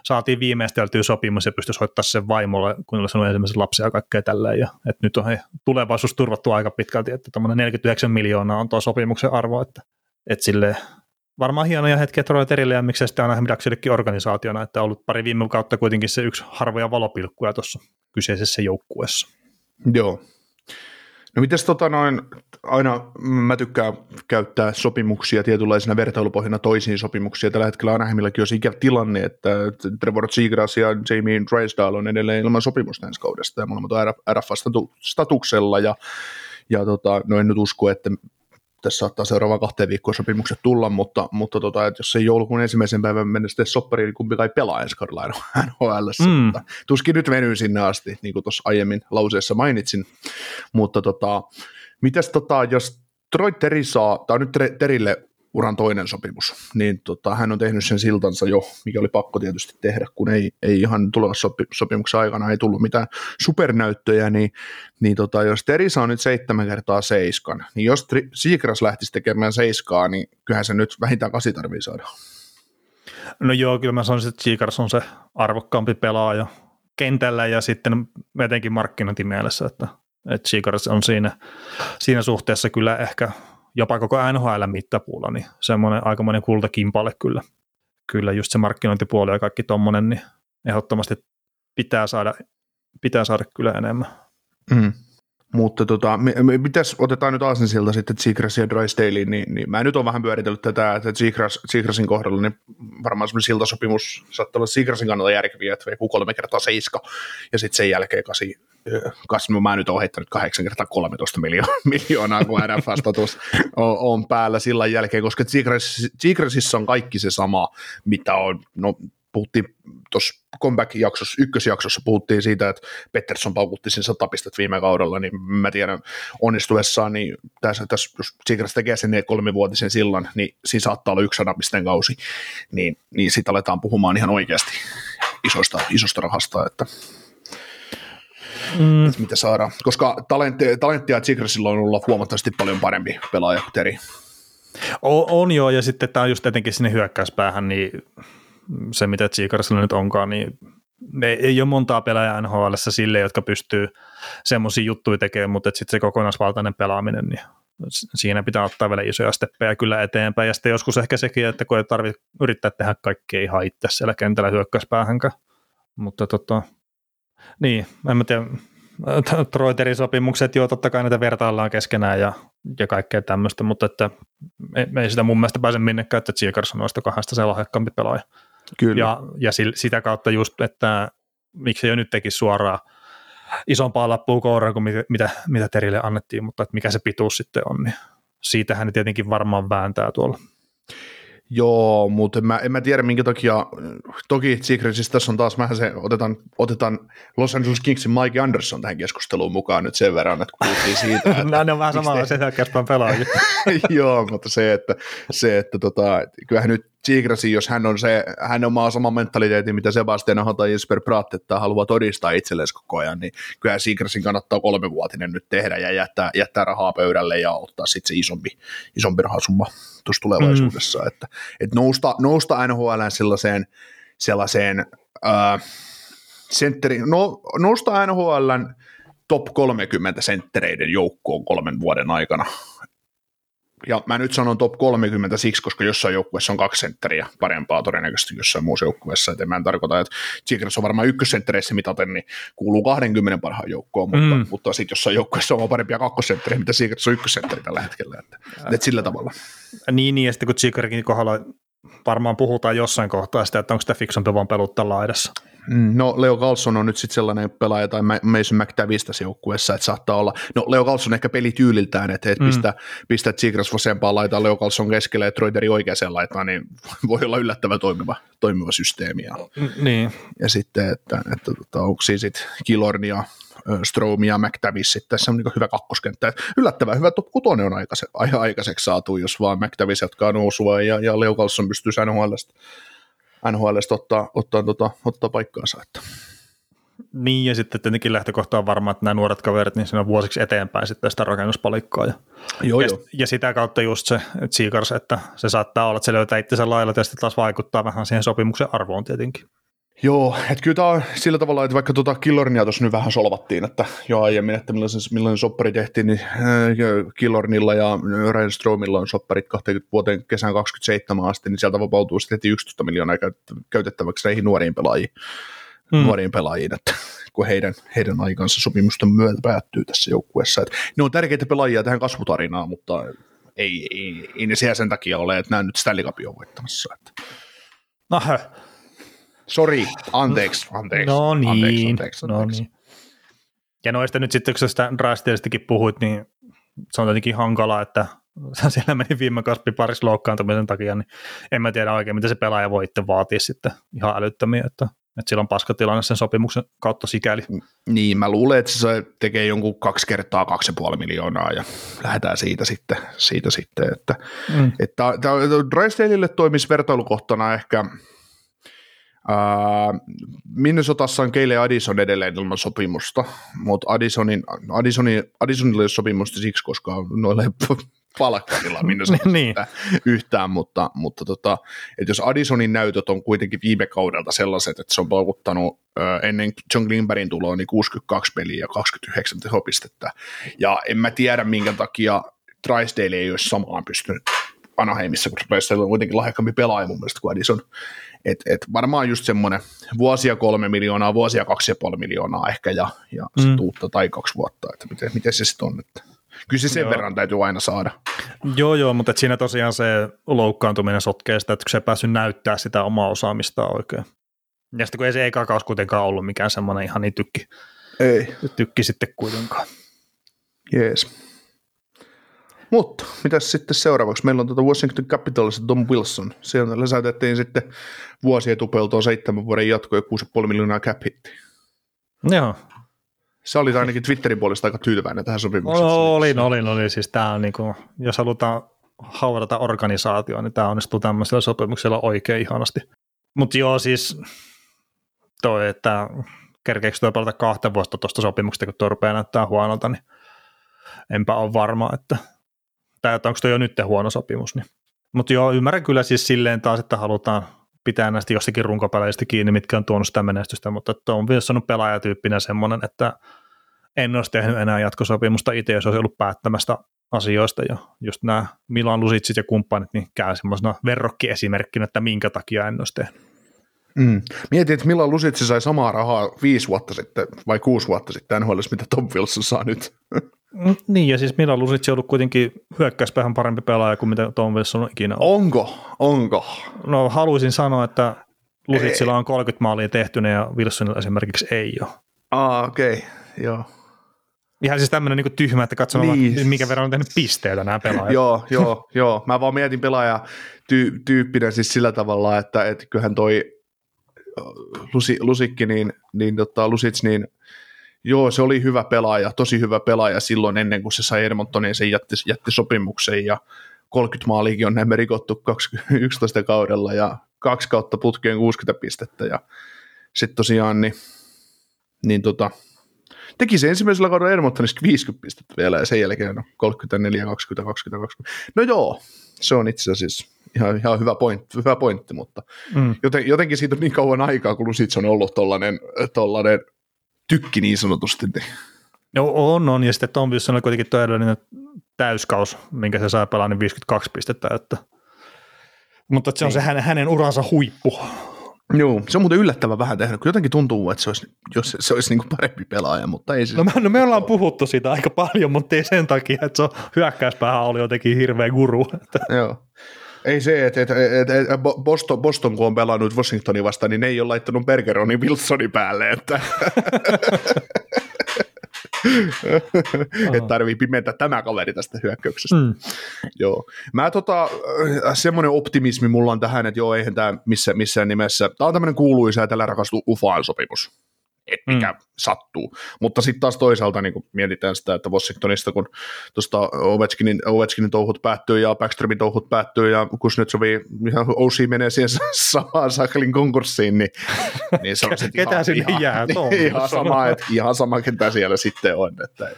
saatiin viimeisteltyä sopimus ja pystyisi hoittamaan sen vaimolle, kun oli sanonut ensimmäisen lapsia ja kaikkea tälleen. Ja, että nyt on tulevaisuus turvattu aika pitkälti, että tuommoinen 49 miljoonaa on tuo sopimuksen arvo, että silleen varmaan hienoja hetkiä Troy Terrylle ja miksei sitten aina Hemdaxillekin organisaationa, että on ollut pari viime kautta kuitenkin se yksi harvoja valopilkkuja tuossa kyseisessä joukkueessa. Joo. No mites aina mä tykkään käyttää sopimuksia tietynlaisena vertailupohjana toisiin sopimuksia. Tällä hetkellä aina Hemmilläkin on se ikävä tilanne, että Trevor Zegras ja Jamie Drysdale on edelleen ilman sopimusta ensi kaudesta ja molemmat on RFA-statuksella ja en nyt usko, että tässä saattaa seuraavaan 2 viikkoon sopimukset tulla, mutta jos ei joulukuun ensimmäisen päivän mennä sitten soppariin, niin kumpikaan ei pelaa ensi kaudella NHL:ssä. Tuskin nyt venyy sinne asti, niin kuin tuossa aiemmin lauseessa mainitsin. Mutta mitäs jos Troy Terry saa, tai nyt Terille uran toinen sopimus, niin hän on tehnyt sen siltansa jo, mikä oli pakko tietysti tehdä, kun ei ihan tulevassa sopimuksen aikana ei tullut mitään supernäyttöjä, niin jos Terry saa nyt 7 kertaa 7, niin jos Zegras lähtisi tekemään 7, niin kyllähän se nyt vähintään 8 tarvii saada. No joo, kyllä mä sanoisin, että Zegras on se arvokkaampi pelaaja kentällä ja sitten jotenkin markkinointimielessä, että Zegras on siinä suhteessa kyllä ehkä jopa koko NHL-mittapuulla, niin semmoinen aikamoinen kultakimpale kyllä just se markkinointipuoli ja kaikki tommonen, niin ehdottomasti pitää saada kyllä enemmän. Mm. Mutta mitäs otetaan nyt aasinsilta sitten Zegras ja Drysdalein, niin mä nyt on vähän pyöritellyt tätä, että Zegrasin kohdalla niin varmaan semmoinen siltasopimus saattaa olla Zegrasin kannalta järkeviä, että joku 3 kertaa 7 ja sitten sen jälkeen 8, mä nyt oon heittänyt 8 kertaa 13 miljoonaa, kun RFA-status on päällä sillä jälkeen, koska Zegrasissa on kaikki se sama, mitä on, no puhuttiin tuossa comeback-jaksossa, ykkösjaksossa puhuttiin siitä, että Pettersson paukutti sen 100 pistettä viime kaudella, niin mä tiedän onnistuessaan, niin tässä jos Zegras tekee sen 3-vuotisen sillan, niin siinä saattaa olla 100 pisteen kausi, niin siitä aletaan puhumaan ihan oikeasti isosta rahasta, että mitä saadaan, koska talenttia Zegrasilla on ollut huomattavasti paljon parempi pelaaja kuin Terry. On joo, ja sitten tämä on just etenkin sinne hyökkäyspäähän, niin se, mitä Zegrasilla nyt onkaan, niin ei ole montaa pelaajaa NHL:ssä sille, jotka pystyy semmoisia juttuja tekemään, mutta sitten se kokonaisvaltainen pelaaminen, niin siinä pitää ottaa vielä isoja steppejä kyllä eteenpäin. Ja sitten joskus ehkä sekin, että kun ei tarvitse yrittää tehdä kaikkea ihan itse siellä kentällä hyökkäyspäähänkään. Mutta niin, en mä tiedä. Troy Terryn sopimukset, joo, totta kai näitä vertaillaan keskenään ja kaikkea tämmöistä, mutta että ei sitä mun mielestä pääse minnekään, että Zegras on noista kahdesta se lahjakkaampi pelaaja. Kyllä. Ja sitä kautta just, että miksi jo nyt tekisi suoraan isompaa lappua kouraan kuin mitä Terille annettiin, mutta että mikä se pituus sitten on, niin siitähän ne tietenkin varmaan vääntää tuolla. Joo, mutta en mä tiedä minkä takia, toki Zegrasissa tässä on taas vähän se, otetaan Los Angeles Kingsin Mike Anderson tähän keskusteluun mukaan nyt sen verran, että puhuttiin siitä. Että no ne on vähän samalla sen jälkeen pelaajia. Joo, mutta se, että kyllähän nyt Zegrasin, jos hän omaa saman mentaliteetin, mitä Sebastian Aho tai Jesper Bratt, että haluaa todistaa itselleen koko ajan, niin kyllähän Zegrasin kannattaa 3-vuotinen nyt tehdä ja jättää rahaa pöydälle ja ottaa sitten se isompi rahasumma tuossa tulevaisuudessa, että nousta NHL:ään sellaiseen sentteriin, nousta NHL:ään top 30 senttereiden joukkoon 3 vuoden aikana. Ja mä nyt sanon top 30 siksi, koska jossain joukkueessa on 2 sentteriä parempaa todennäköisesti jossain muussa joukkueessa. Et en mä tarkoita, että Zegras on varmaan ykkössenttereissä mitaten, niin kuuluu 20 parhaan joukkoon, mutta sitten jossain joukkueessa on parempia 2 sentteriä, mitä Zegras on ykkössentteri tällä hetkellä. Et sillä tavalla. Niin, ja sitten kun Zegrasin kohdalla varmaan puhutaan jossain kohtaa sitä, että onko sitä fiksumpi vaan peluttaa laidassa. No Leo Carlsson on nyt sitten sellainen pelaaja tai Mason McTavish tässä joukkueessa, että saattaa olla, no Leo Carlsson ehkä pelityyliltään, että pistää Zegras vasempaan laitaan, Leo Carlsson keskelle ja Troy Terry oikeaan laitaan, niin voi olla yllättävän toimiva systeemi. Niin. Ja sitten, että onko siinä sitten Killorn ja Ström ja McTavish sitten tässä on niin hyvä kakkoskenttä. Yllättävän hyvä top 6 on aikaiseksi saatu, jos vaan McTavish jatkaa nousua ja Leo Carlsson pystyy NHL:stä ottaa paikkaansa. Että. Niin, ja sitten tietenkin lähtökohta on varmaan, että nämä nuoret kaverit, niin siinä on vuosiksi eteenpäin sitten sitä rakennuspalikkaa. Ja sitä kautta just se Zegras, että se saattaa olla, että se löytää itsensä lailla, ja sitten taas vaikuttaa vähän siihen sopimuksen arvoon tietenkin. Joo, että kyllä tämä on sillä tavalla, että vaikka tuota Killornia tuossa nyt vähän solvattiin, että jo aiemmin, että millainen soppari tehtiin, niin Killornilla ja Ryan Stromilla on sopparit 20 vuoteen kesän 27 asti, niin sieltä vapautuu sitten heti 11 miljoonaa käytettäväksi näihin nuoriin pelaajiin, että kun heidän aikansa sopimusten myötä päättyy tässä joukkueessa. Että ne on tärkeitä pelaajia tähän kasvutarinaan, mutta ei ne siellä sen takia ole, että nämä nyt Stanley Cupia on voittamassa. No sori, anteeksi. No niin. Anteeksi. No niin. Ja noista nyt sitten, kun sitä Drysdalestakin puhuit, niin se on tietenkin hankalaa, että siellä meni viime kaspi parissa loukkaantumisen takia, niin en mä tiedä oikein, mitä se pelaaja voi itse vaatia sitten ihan älyttömiä, että sillä on paskatilanne sen sopimuksen kautta sikäli. Niin, mä luulen, että se tekee jonkun 2 kertaa 2,5 miljoonaa ja lähdetään siitä sitten että Drysdalelle toimisi vertailukohtana ehkä Minnesotassa on Keile Addison edelleen ilman sopimusta, mutta Addisonilla ei ole sopimusta siksi, koska noilla ei palkkarilla Minnesotassa niin. yhtään, mutta että jos Addisonin näytöt on kuitenkin viime kaudelta sellaiset, että se on paukuttanut ennen John Klingbergin tuloa niin 62 peliä ja 29 tehopistettä, ja en mä tiedä minkä takia Drysdale ei ole samaan pystynyt Anaheimissa, koska Drysdale on kuitenkin lahjakkaampi pelaaja mun mielestä kuin Addison. Et varmaan just semmoinen vuosia 3 miljoonaa, vuosia 2,5 miljoonaa ehkä ja sit uutta tai 2 vuotta, että miten se sitten on. Että kyllä se sen verran täytyy aina saada. Joo, mutta et siinä tosiaan se loukkaantuminen sotkee sitä, että kun se ei päässyt näyttää sitä omaa osaamistaan oikein. Ja sitten kun ei se eka kaus kuitenkaan ollut mikään semmoinen ihan niin tykki sitten kuitenkaan. Jees. Mutta mitäs sitten seuraavaksi? Meillä on Washington Capitalista Tom Wilson. Siellä läsäytettiin sitten vuosien tupeltoon 7 vuoden jatkoa ja 6,5 miljoonaa cap hitti. Joo. Se oli ainakin Twitterin puolesta aika tyytyväinen tähän sopimukseen. Olin. Siis tää on niinku, jos halutaan haudata organisaatioon, niin tämä onnistuu tämmöisellä sopimuksella oikein ihanasti. Mutta joo, siis toi, että kerkeekö tuo palata 2 vuotta tuosta sopimuksesta, kun tuo rupeaa näyttää huonolta, niin enpä ole varma, että onko tuo jo nyt huono sopimus. Niin. Mutta joo, ymmärrän kyllä siis silleen taas, että halutaan pitää näistä jostakin runkopäleistä kiinni, mitkä on tuonut sitä menestystä, mutta Tom Wilson on pelaajatyyppinä semmoinen, että en olisi tehnyt enää jatkosopimusta itse, jos olisi ollut päättämästä asioista. Ja just nämä Milan Lucicit ja kumppanit niin käy semmoisena verrokkiesimerkkinä, että minkä takia en olisi tehnyt. Mietin, että Milan Lucic sai samaa rahaa 5 vuotta sitten vai 6 vuotta sitten NHL:ssä, mitä Tom Wilson saa nyt. Niin, ja siis Milan Lucic on ollut kuitenkin hyökkäyspäähän parempi pelaaja kuin mitä Tom Wilson on ikinä ollut. Onko? No haluaisin sanoa, että Lucicilla on 30 maalia tehtynä ja Wilsonilla esimerkiksi ei ole. Okei. Joo. Ihan siis tämmöinen niinku tyhmä, että katsotaan niin, minkä verran on tehnyt pisteitä nämä pelaajat. Joo. Mä vaan mietin pelaaja tyyppinä siis sillä tavalla, että kyllähän toi Lusikki, niin Lucic, niin joo, se oli hyvä pelaaja, tosi hyvä pelaaja silloin ennen kuin se sai Edmontonin, sen jätti sopimuksen ja 30 maaliikin on näemme rikottu 2011 kaudella ja 2 kautta putkeen 60 pistettä ja sitten tosiaan niin teki se ensimmäisellä kaudella Edmontonista 50 pistettä vielä ja sen jälkeen on 34, 20. No joo, se on itse asiassa ihan hyvä pointti, mutta jotenkin siitä on niin kauan aikaa, kun Lucic on ollut tollainen tykki niin sanotusti. No on, ja sitten Tom Wilson oli kuitenkin tuo edellinen täyskaus, minkä se sai pelaa, niin 52 pistettä, mutta se on se hänen uransa huippu. Joo, se on muuten yllättävän vähän tehnyt, kun jotenkin tuntuu, että se olisi niin kuin parempi pelaaja, mutta ei siis. No me ollaan puhuttu siitä aika paljon, mutta ei sen takia, että se on hyökkäyspäähän oli jotenkin hirveä guru. Joo. Ei se, että Boston, kun on pelannut Washingtonin vastaan, niin ne ei ole laittanut Bergeronin Wilsonin päälle, että et tarvii pimentää tämä kaveri tästä hyökkäyksestä. Joo. Mä semmoinen optimismi mulla on tähän, että joo, eihän tämä missään nimessä, tämä on tämmöinen kuuluisa ja tällä rakastu UFA-sopimus. että mikä sattuu. Mutta sitten taas toisaalta niin mietitään sitä, että Washingtonista, kun tuosta Ovechkinin touhut päättyy ja Backstreamin touhut päättyy ja Kuznetsovin ihan OC menee siihen samaan Saklin konkurssiin, niin se on sitten ihan sama, ketä siellä sitten on. Että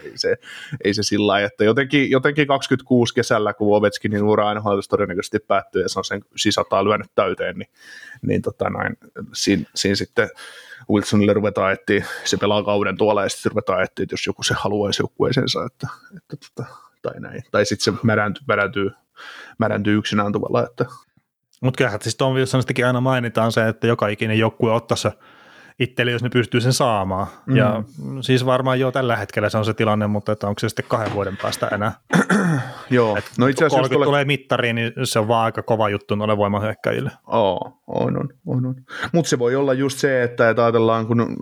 ei se sillä lailla, että jotenkin 26 kesällä, kun Ovechkinin ura NHL-sta todennäköisesti päättyy ja se on sen sisataa lyönyt täyteen, niin sitten Wilsonille ruvetaan etsiä, se pelaa kauden tuolla ja sitten ruvetaan etsiä, jos joku se haluaisi joukkueeseensa, tai näin. Tai sitten se märääntyy yksinään tavalla. Mutta kyllähän siis Tom Wilsonistakin aina mainitaan se, että joka ikinen joukkue ottaa se itselle, jos ne pystyy sen saamaan. Mm. Ja siis varmaan jo tällä hetkellä se on se tilanne, mutta että onko se sitten 2 vuoden päästä enää? Joo. No itse asiassa 30 tulee mittariin, niin se on vaan aika kova juttu noille voimahyökkäjille. Oo, on. Mutta se voi olla just se, että ajatellaan, kun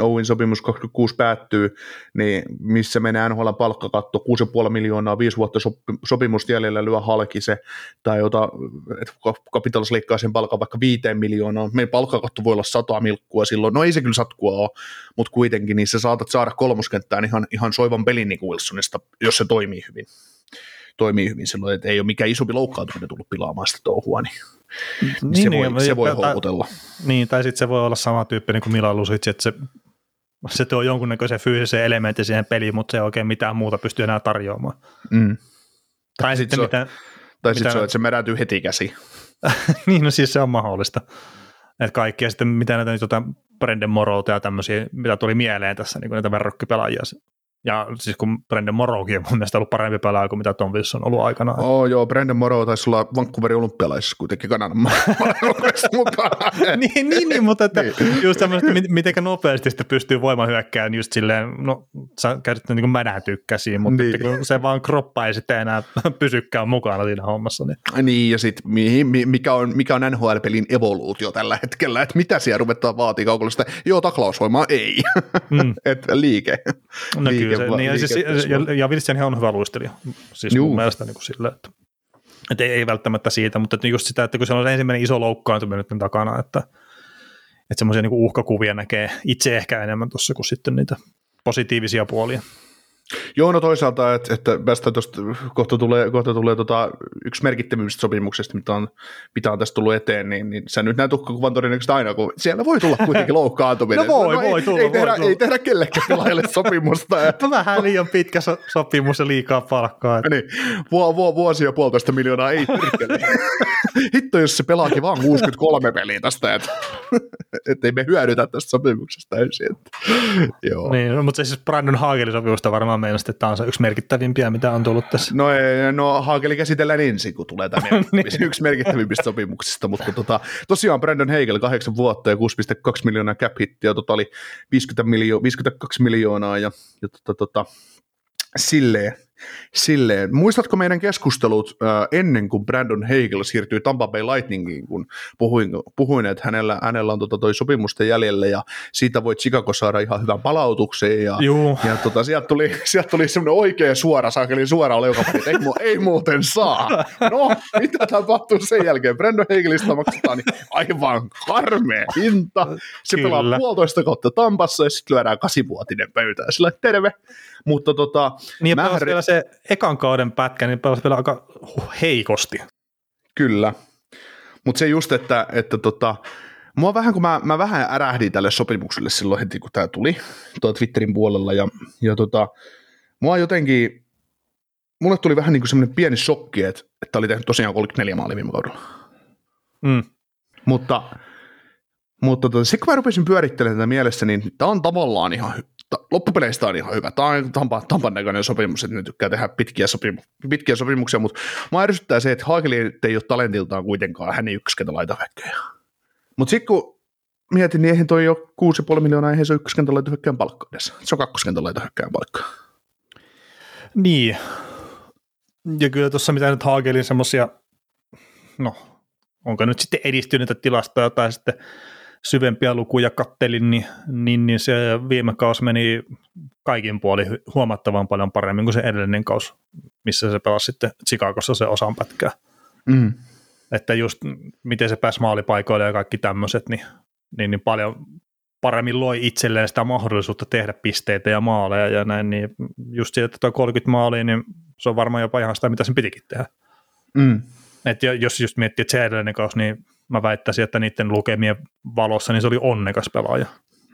Owen sopimus 26 päättyy, niin missä menee NHL:n palkkakatto, 6,5 miljoonaa, 5 vuotta sopimustielillä lyö halki se, tai Capitals leikkaa sen palkan vaikka 5 miljoonaa. Meidän palkkakatto voi olla 100 milkkua silloin. No ei se kyllä satkua ole, mutta kuitenkin niin sä saatat saada kolmoskenttään ihan soivan pelin niin kuin Wilsonista, jos se toimii hyvin. Toimii hyvin silloin, että ei ole mikään isompi loukkaantuminen tullut pilaamaan sitä touhua, niin se voi houkutella. Niin, tai sitten se voi olla sama tyyppi niin kuin Milan Lucic, että se tuo jonkunnäköisen fyysisen elementin siihen peliin, mutta se ei oikein mitään muuta pysty enää tarjoamaan. Mm. Tai sitten se on, että se märäytyy heti käsiin. Niin, no siis se on mahdollista. Että kaikkia sitten, mitä näitä Brandon Morrowta ja tämmöisiä, mitä tuli mieleen tässä, niin kuin näitä verrokkipelaajia. Ja siis kun Brandon Morrowkin on mun mielestä ollut parempi pelaaja kuin mitä Tom Wilson on ollut aikanaan. Joo, Brandon Morrow taisi olla Vancouverin olympialaisissa kuitenkin Kanadan mukana. niin, mutta että just tämmöistä, mitenkä nopeasti sitä pystyy voimahyökkäämään just silleen, no sä käysit niin kuin mädätyä käsiin, mutta niin. Se vaan kroppa ei sitten enää pysykään mukana siinä hommassa. Niin ja sitten mikä on NHL-pelin evoluutio tällä hetkellä, että mitä siellä ruvetaan vaatii kaukollista? Joo, taklausvoimaa ei, että liike. No, ja Wilsonhan on hyvä luistelija, siis mun mielestä niin kuin sillä, että ei välttämättä siitä, mutta just sitä, että kun se on ensimmäinen iso loukkaantuminen nyt takana, että semmoisia niin kuin uhkakuvia näkee itse ehkä enemmän tuossa kuin sitten niitä positiivisia puolia. Joo, no toisaalta, että kohta tulee yksi merkittävimmistä sopimuksesta, mitä on tästä tullut eteen, niin sä nyt näet uhkakuvan todennäköisesti aina, kun siellä voi tulla kuitenkin loukkaantuminen. No voi tulla. Ei tehdä kellekään laajalle sopimusta. Vähän liian pitkä sopimus ja liikaa palkkaa. Niin, vuosi ja 1,5 miljoonaa ei pyrkele. Hitto, jos se pelaakin vaan 63 peliä tästä, että ei me hyödytä tästä sopimuksesta ensin. Joo. Niin, no, mutta se siis Brandon Hagelin sopimusta varmaan meinasi, että tämä on se yksi merkittävimpiä, mitä on tullut tässä. No Hageli käsitellään ensin, kun tulee tämä yksi merkittävimmistä sopimuksista, mutta tosiaan Brandon Hagel 8 vuotta ja 6,2 miljoonaa cap hitti ja oli 52 miljoonaa ja silleen. Muistatko meidän keskustelut ennen kuin Brandon Hagel siirtyi Tampa Bay Lightningiin, kun puhuin, että hänellä on toi sopimusta jäljellä ja siitä voi Chicago saada ihan hyvän palautuksen ja sieltä tuli semmoinen oikein suora leukapari, että ei muuten saa. No, mitä tapahtuu sen jälkeen? Brandon Hagelista maksetaan niin aivan karmea hinta. Se pelaa 1,5 kautta Tampassa ja sitten lyödään 8-vuotinen pöytään. Sillä terve. Mutta niin ja pelasi vielä se ekan kauden pätkä, niin pelasi vielä aika heikosti. Kyllä, mutta se just, että mua vähän, kun mä vähän ärähdin tälle sopimukselle silloin heti, kun tää tuli Twitterin puolella, ja mua jotenkin, mulle tuli vähän niin kuin semmoinen pieni shokki, että oli tehnyt tosiaan 34 maalia viime kaudella. Mm. Mutta se, kun mä rupesin pyörittelemään tätä mielessä, niin tää on tavallaan ihan loppupeleistä on ihan hyvä. Tämä on Tampan näköinen sopimus, että ne tykkää tehdä pitkiä sopimuksia, mutta mä ärsyttää se, että Hageli ei ole talentiltaan kuitenkaan, hän ei ykköskentä laita väkkejä. Mutta sitten kun mietin, niin eihän toi ole 6,5 miljoonaa, eihän se ole ykköskentä laita väkkejä palkkaa edes. Se on kakkoskenttä laita väkkejä palkkaa. Niin. Ja kyllä tuossa mitä nyt Hagelin semmoisia, no onko nyt sitten edistyneitä tilastoja tai sitten syvempiä lukuja kattelin, niin se viime kausi meni kaikin puolin huomattavan paljon paremmin kuin se edellinen kausi, missä se pelasi sitten Chicagossa se osanpätkää. Mm. Että just miten se pääsi maalipaikoille ja kaikki tämmöiset, niin paljon paremmin loi itselleen sitä mahdollisuutta tehdä pisteitä ja maaleja ja näin, niin just siitä, että tuo 30 maalia, niin se on varmaan jopa ihan sitä, mitä sen pitikin tehdä. Mm. Et jos just miettii, että se edellinen kausi, niin mä väittäisin, että niiden lukemien valossa niin se oli onnekas pelaaja.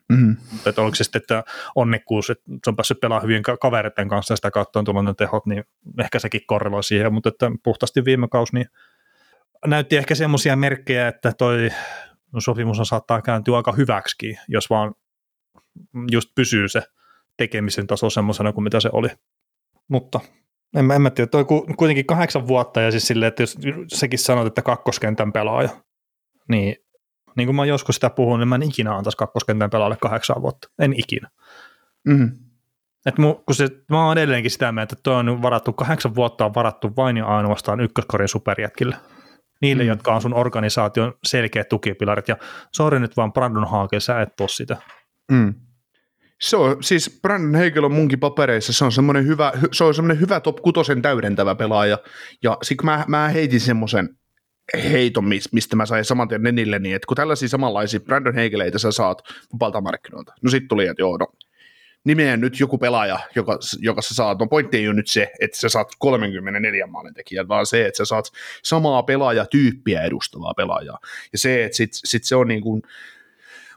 Mm. Että oliko se sitten, että onnekkuus, että se on päässyt pelaamaan hyvien kavereiden kanssa ja sitä kautta on tullut ne tehot, niin ehkä sekin korreloi siihen, mutta että puhtaasti viime kausi niin näytti ehkä semmoisia merkkejä, että toi sopimus saattaa kääntyä aika hyväksikin, jos vaan just pysyy se tekemisen taso semmoisena kuin mitä se oli. Mutta en mä tiedä, toi kuitenkin 8 vuotta ja siis silleen, että jos sekin sanot, että kakkoskentän pelaaja, niin kuin mä oon joskus sitä puhunut, niin mä en ikinä antaisi kakkoskentän pelaajalle 8 vuotta. En ikinä. Mm. Mä oon edelleenkin sitä mieltä, että toi on varattu, 8 vuotta on varattu vain ja ainoastaan ykköskorin superjätkille. Niille, jotka on sun organisaation selkeät tukipilarit. Ja sori nyt vaan Brandon Hagel, sä et ole sitä. Mm. Siis Brandon Hagel on munkin papereissa, se on semmoinen hyvä top 6 täydentävä pelaaja. Ja sit mä heitin semmoisen heiton, mistä mä sain saman tien nenille, niin että kun tällaisia samanlaisia Brandon Hageleitä sä saat vapaalta markkinoilta. No sit tuli, että joo, no nimeen nyt joku pelaaja, joka sä saat, no pointti ei ole nyt se, että sä saat 34 maalintekijän, vaan se, että sä saat samaa pelaajatyyppiä edustavaa pelaajaa. Ja se, että sit se on niin kuin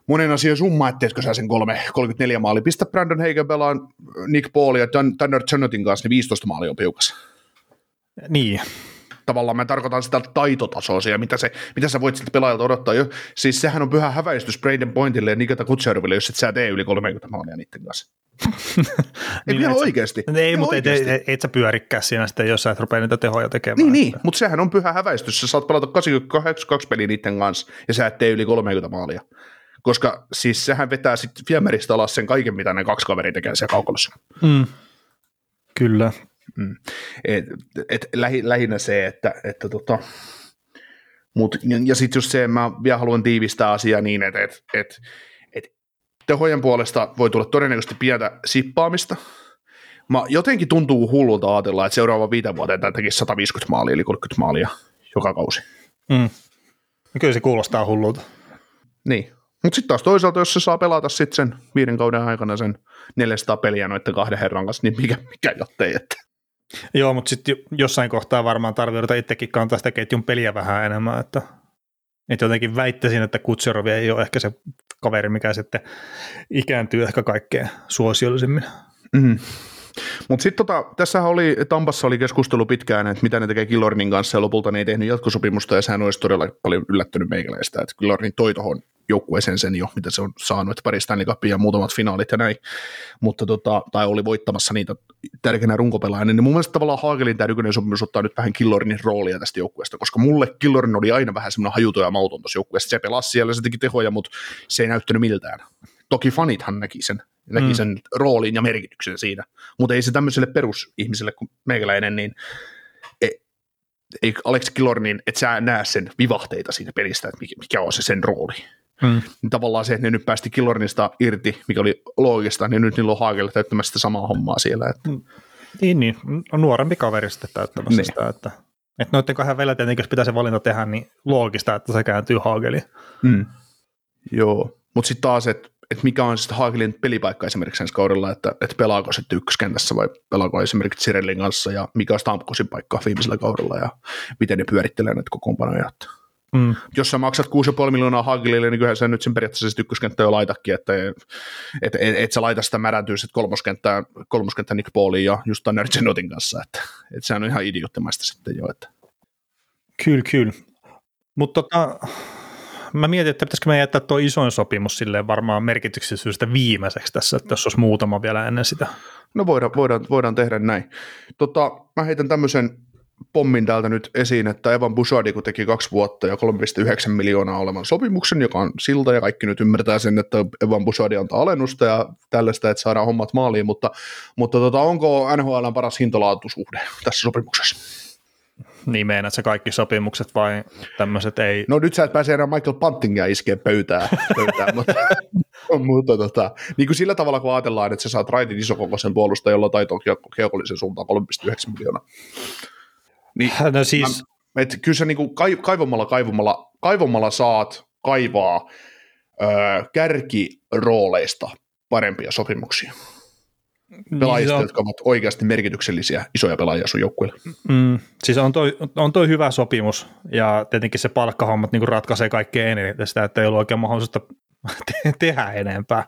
monen asian summa, että teetkö sä sen 34 maalia. Pistä Brandon Hagel pelaan Nick Paul ja Tanner Jonathan kanssa, niin 15 maalia on piukas. Niin. Tavallaan mä tarkoitan sitä taitotasoa siellä, mitä sä voit siltä pelaajalta odottaa. Siis sehän on pyhä häväistys Braden Pointille ja Nikita Kutserville, jos et sä tee yli 30 maalia niiden kanssa. Ei niin, oikeasti. Ei, mutta et sä pyörikkää siinä sitten, jos sä et rupea niitä tehoja tekemään. Niin, mutta sehän on pyhä häväistys. Sä saat pelata 82 peliä niiden kanssa ja sä et tee yli 30 maalia. Koska siis sehän vetää sitten viemäristä alas sen kaiken, mitä ne kaksi kaveria tekee siellä kaukolossa. Mm. Kyllä. Mm. Lähinnä se, että ja sitten just se, mä vielä haluan tiivistää asiaa niin, että tehojen puolesta voi tulla todennäköisesti pientä sippaamista. Jotenkin tuntuu hullulta ajatella, että seuraavan 5 vuoteen tämä tekisi 150 maalia, eli 30 maalia joka kausi. Mm. Kyllä se kuulostaa hullulta. Niin, mutta sitten taas toisaalta, jos se saa pelata sitten sen 5 kauden aikana sen 400 peliä noiden 2 herran kanssa, niin mikä jottei, että. Joo, mutta sitten jossain kohtaa varmaan tarvitsee itsekin kantaa sitä ketjun peliä vähän enemmän, että jotenkin väittäisin, että Kutserov ei ole ehkä se kaveri, mikä sitten ikääntyy ehkä kaikkein suosiollisimmin. Mm. Mutta sitten tässähän oli, Tampassa oli keskustelu pitkään, että mitä ne tekee Killornin kanssa, ja lopulta ne ei tehnyt jatkosopimusta, ja sehän olisi todella paljon yllättynyt meikäläistä, että Killornin toi tuohon joukkueeseen sen jo, mitä se on saanut, että pari Stanley Cupia ja muutamat finaalit ja näin, mutta tai oli voittamassa niitä tärkeänä runkopelaajana, niin mun mielestä tavallaan Hagelin tämä nykyinen sopimus ottaa nyt vähän Killornin roolia tästä joukkueesta, koska mulle Killorn oli aina vähän semmoinen hajuto ja mauton tuossa joukkueessa, se pelasi siellä, se teki tehoja, mutta se ei näyttänyt miltään. Toki fanithan näki sen roolin ja merkityksen siinä, mutta ei se tämmöiselle perusihmiselle kuin meikäläinen, niin ei Alex Killornin, et sä näe sen vivahteita siinä pelistä, että mikä on se sen rooli. Mm. Niin tavallaan se, että ne nyt päästi Killornista irti, mikä oli loogista, niin nyt niillä on Hagel täyttämässä sitä samaa hommaa siellä. Että. Niin, on nuorempi kaveri sitten täyttämässä sitä, että noiden kahden välillä tietenkin, jos pitää se valinta tehdä, niin loogista, että se kääntyy Hageliin. Mm. Joo, mutta sitten taas, että mikä on sitten Hagelin pelipaikka esimerkiksi ensi kaudella, että pelaako sitten ykköskentässä vai pelaako esimerkiksi Cirellin kanssa ja mikä on Stamkosin paikka viimeisellä kaudella ja miten ne pyörittelee näitä kokoonpanoja. Mm. Jos sä maksat 6,5 miljoonaa Hagelille, niin kyllähän sä nyt sen periaatteessa ykköskenttää jo laitakin, että et sä laita sitä märätyä sitten kolmoskenttään Nick Pauliin ja just Tanner Genotin kanssa, että sehän on ihan idioottimaista sitten jo. Kyllä. Mutta mä mietin, että pitäisikö me jättää tuo isoin sopimus silleen varmaan merkityksellisyydestä viimeiseksi tässä, että jos olisi muutama vielä ennen sitä. No voidaan tehdä näin. Mä heitän tämmöisen pommin täältä nyt esiin, että Evan Bouchard, kun teki 2 vuotta ja 3,9 miljoonaa olevan sopimuksen, joka on silta, ja kaikki nyt ymmärtää sen, että Evan Bouchard antaa alennusta ja tällaista, että saadaan hommat maaliin, mutta onko NHL:n paras hintalaatusuhde tässä sopimuksessa? Niin meinaat sä kaikki sopimukset vai tämmöiset ei? No nyt sä et pääse enää Michael Pantingia iskeen pöytään mutta niin kuin sillä tavalla kun ajatellaan, että sä saat Raidin isokokoisen puolusta, jolla taito on keukollisen suuntaan 3,9 miljoonaa. Niin, no siis. Kyllä sä niin kuin kaivomalla saat kaivaa kärkirooleista parempia sopimuksia. Pelaajista, niin, jotka ovat oikeasti merkityksellisiä isoja pelaajia sun joukkueelle. Siis on toi hyvä sopimus, ja tietenkin se palkkahommat niin ratkaisee kaikkea eniten sitä, että ei ollut oikein mahdollisuutta tehdä enempää.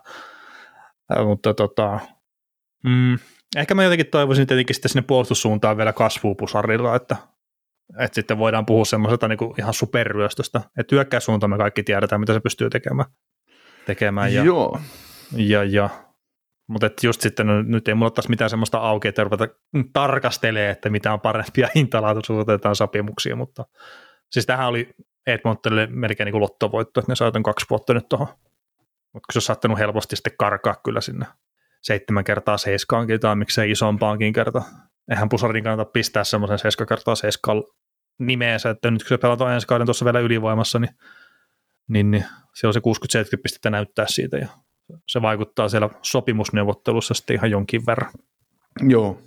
Mutta ehkä mä jotenkin toivoisin tietenkin sitten sinne puolustussuuntaan vielä kasvupusarilla, että sitten voidaan puhua semmoisesta niin kuin ihan superryöstöstä. Että hyökkäyssuuntaan me kaikki tiedetään, mitä se pystyy tekemään. Joo. Ja. Mutta just sitten, no, nyt ei mulla taas mitään semmoista auki, että ruveta tarkastelemaan, että mitä on parempia hintalaatuisuutetaan sopimuksia, mutta siis tämähän oli Edmontonille melkein niin kuin lottovoitto, että ne saivat 2 vuotta nyt tuohon. Mutta se olisi saattanut helposti sitten karkaa kyllä sinne 7x7 tai miksei isompaankin kertaan. Eihän pusarin kannata pistää semmoisen 7x7 nimeensä, että nyt kun se pelataan ensi kauden tuossa vielä ylivoimassa, niin siellä on se 60-70 pistettä näyttää siitä ja se vaikuttaa siellä sopimusneuvottelussa sitten ihan jonkin verran. Joo,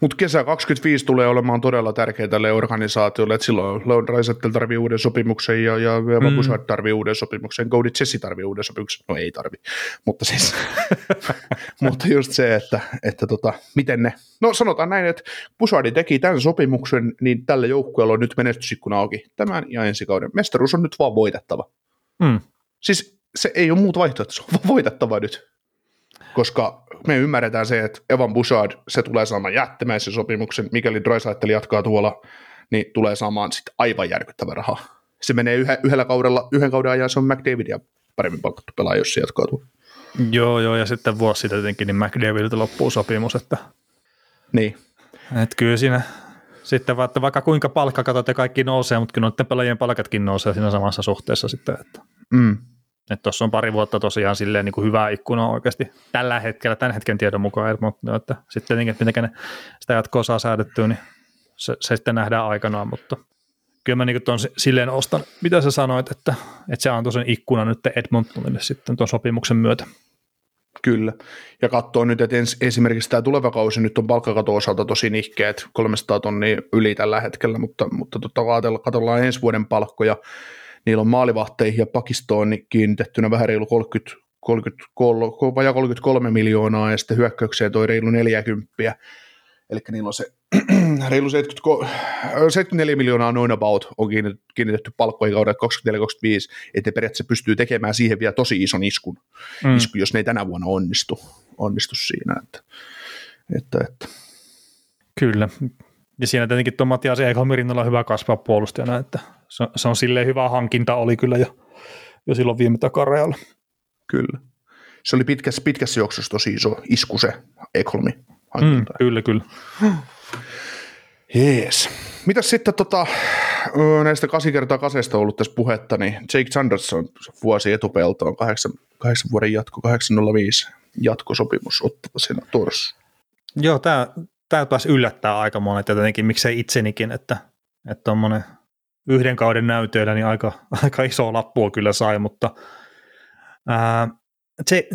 mutta kesä 25 tulee olemaan todella tärkeä tälle organisaatiolle, että silloin Leon Draisaitl tarvii uuden sopimuksen ja Evan Bouchard tarvii uuden sopimuksen, Cody Chessi tarvii uuden sopimuksen, no ei tarvi, mutta siis, mutta just se, että miten ne, no sanotaan näin, että Bouchardi teki tämän sopimuksen, niin tällä joukkueella on nyt menestysikkuna auki tämän ja ensi kauden. Mestaruus on nyt vaan voitettava. Siis se ei ole muuta vaihtoehtoa, se on voitettava nyt, koska me ymmärretään se, että Evan Bouchard, se tulee saamaan jättimäisen sopimuksen, mikäli Draisaitl jatkaa tuolla, niin tulee saamaan sitten aivan järkyttävä rahaa. Se menee yhden kauden ajan, se on McDavidia paremmin palkattu pelaaja, jos se jatkaa tuolla. Joo, ja sitten vuosi sitten jotenkin, niin McDavidilta loppuu sopimus, että niin. Et kyllä siinä sitten vaikka kuinka palkkakatot ja kaikki nousee, mutta kyllä noiden pelaajien palkatkin nousee siinä samassa suhteessa sitten, että että tuossa on pari vuotta tosiaan silleen niin kuin hyvää ikkunaa oikeasti tällä hetkellä, tämän hetken tiedon mukaan, mutta sitten tietenkin, että mitenkään sitä jatkoa saa säädettyä, niin se sitten nähdään aikanaan, mutta kyllä mä niin tuon silleen ostan, mitä sä sanoit, että se antoi sen ikkunan nyt Edmontonille sitten tuon sopimuksen myötä. Kyllä, ja katsoo nyt, että esimerkiksi tämä tuleva kausi nyt on palkkakaton osalta tosi nihkeet, 300 000 yli tällä hetkellä, mutta katsotaan ensi vuoden palkkoja. Niillä on maalivahteihin ja pakistoon kiinnitettynä vähän reilu 33 miljoonaa ja sitten hyökkäykseen toi reilu 40. Eli niillä on se reilu 74 miljoonaa noin about on kiinnitetty palkkoihin kaudella 24-25, että periaatteessa pystyy tekemään siihen vielä tosi ison iskun jos ne ei tänä vuonna onnistu siinä. Että. Kyllä. Ja siinä tietenkin tuon Matias Ekholmin rinnalla on hyvä kasvaa puolustajana, että se on silleen hyvä hankinta, oli kyllä jo silloin viime takarajalla. Kyllä. Se oli pitkässä juoksussa tosi iso isku se Ekholmin hankinta. Kyllä. Jees. Mitäs sitten näistä 8x8 on ollut tässä puhetta, niin Jake Sanderson vuosi etupeltoon, 8 vuoden jatko, 8.05 jatkosopimus ottavasena torsu. Joo, tämä pääsi yllättää aika monet ja tietenkin miksei itsenikin, että tuommoinen yhden kauden näytöillä niin aika iso lappua kyllä sai, mutta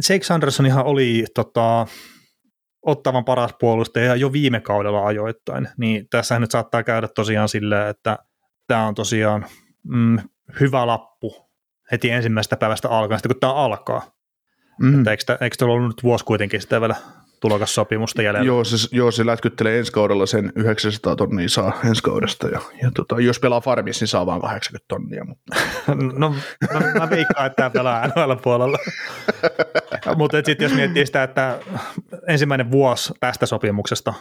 Jake Sandersonihan oli Ottavan paras puolustaja jo viime kaudella ajoittain, niin tässä nyt saattaa käydä tosiaan silleen, että tämä on tosiaan hyvä lappu heti ensimmäisestä päivästä alkaen, sitten kun tämä alkaa. Että eikö tämä ollut nyt vuosi kuitenkin sitä vielä tulokassopimusta jäljellä? Joo, se lätkyttelee ensi kaudella sen 900 000 saa ensi kaudesta, ja jos pelaa farmissa, niin saa vaan 80 000. Mutta. no mä veikkaan, että tämä pelaa NHL puolella. Mutta sitten jos miettii sitä, että ensimmäinen vuosi tästä sopimuksesta,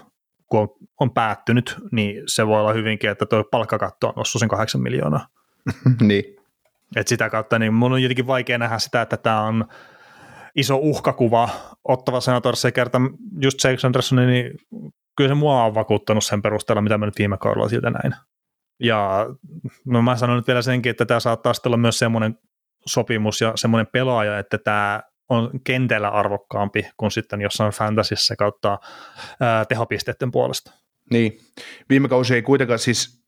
kun on päättynyt, niin se voi olla hyvinkin, että tuo palkkakatto on noussut sen 8 miljoonaa. Niin. Et sitä kautta, niin mun on jotenkin vaikea nähdä sitä, että tämä on iso uhkakuva Ottava Senators ja kerta just Jake Sandersonin, niin kyllä se mua on vakuuttanut sen perusteella, mitä mä nyt viime kaudella siltä näin. Ja no mä sanon nyt vielä senkin, että tämä saattaa olla myös semmoinen sopimus ja semmoinen pelaaja, että tämä on kentällä arvokkaampi kuin sitten jossain fantasyssä kautta tehopisteiden puolesta. Niin, viime kausi ei kuitenkaan siis.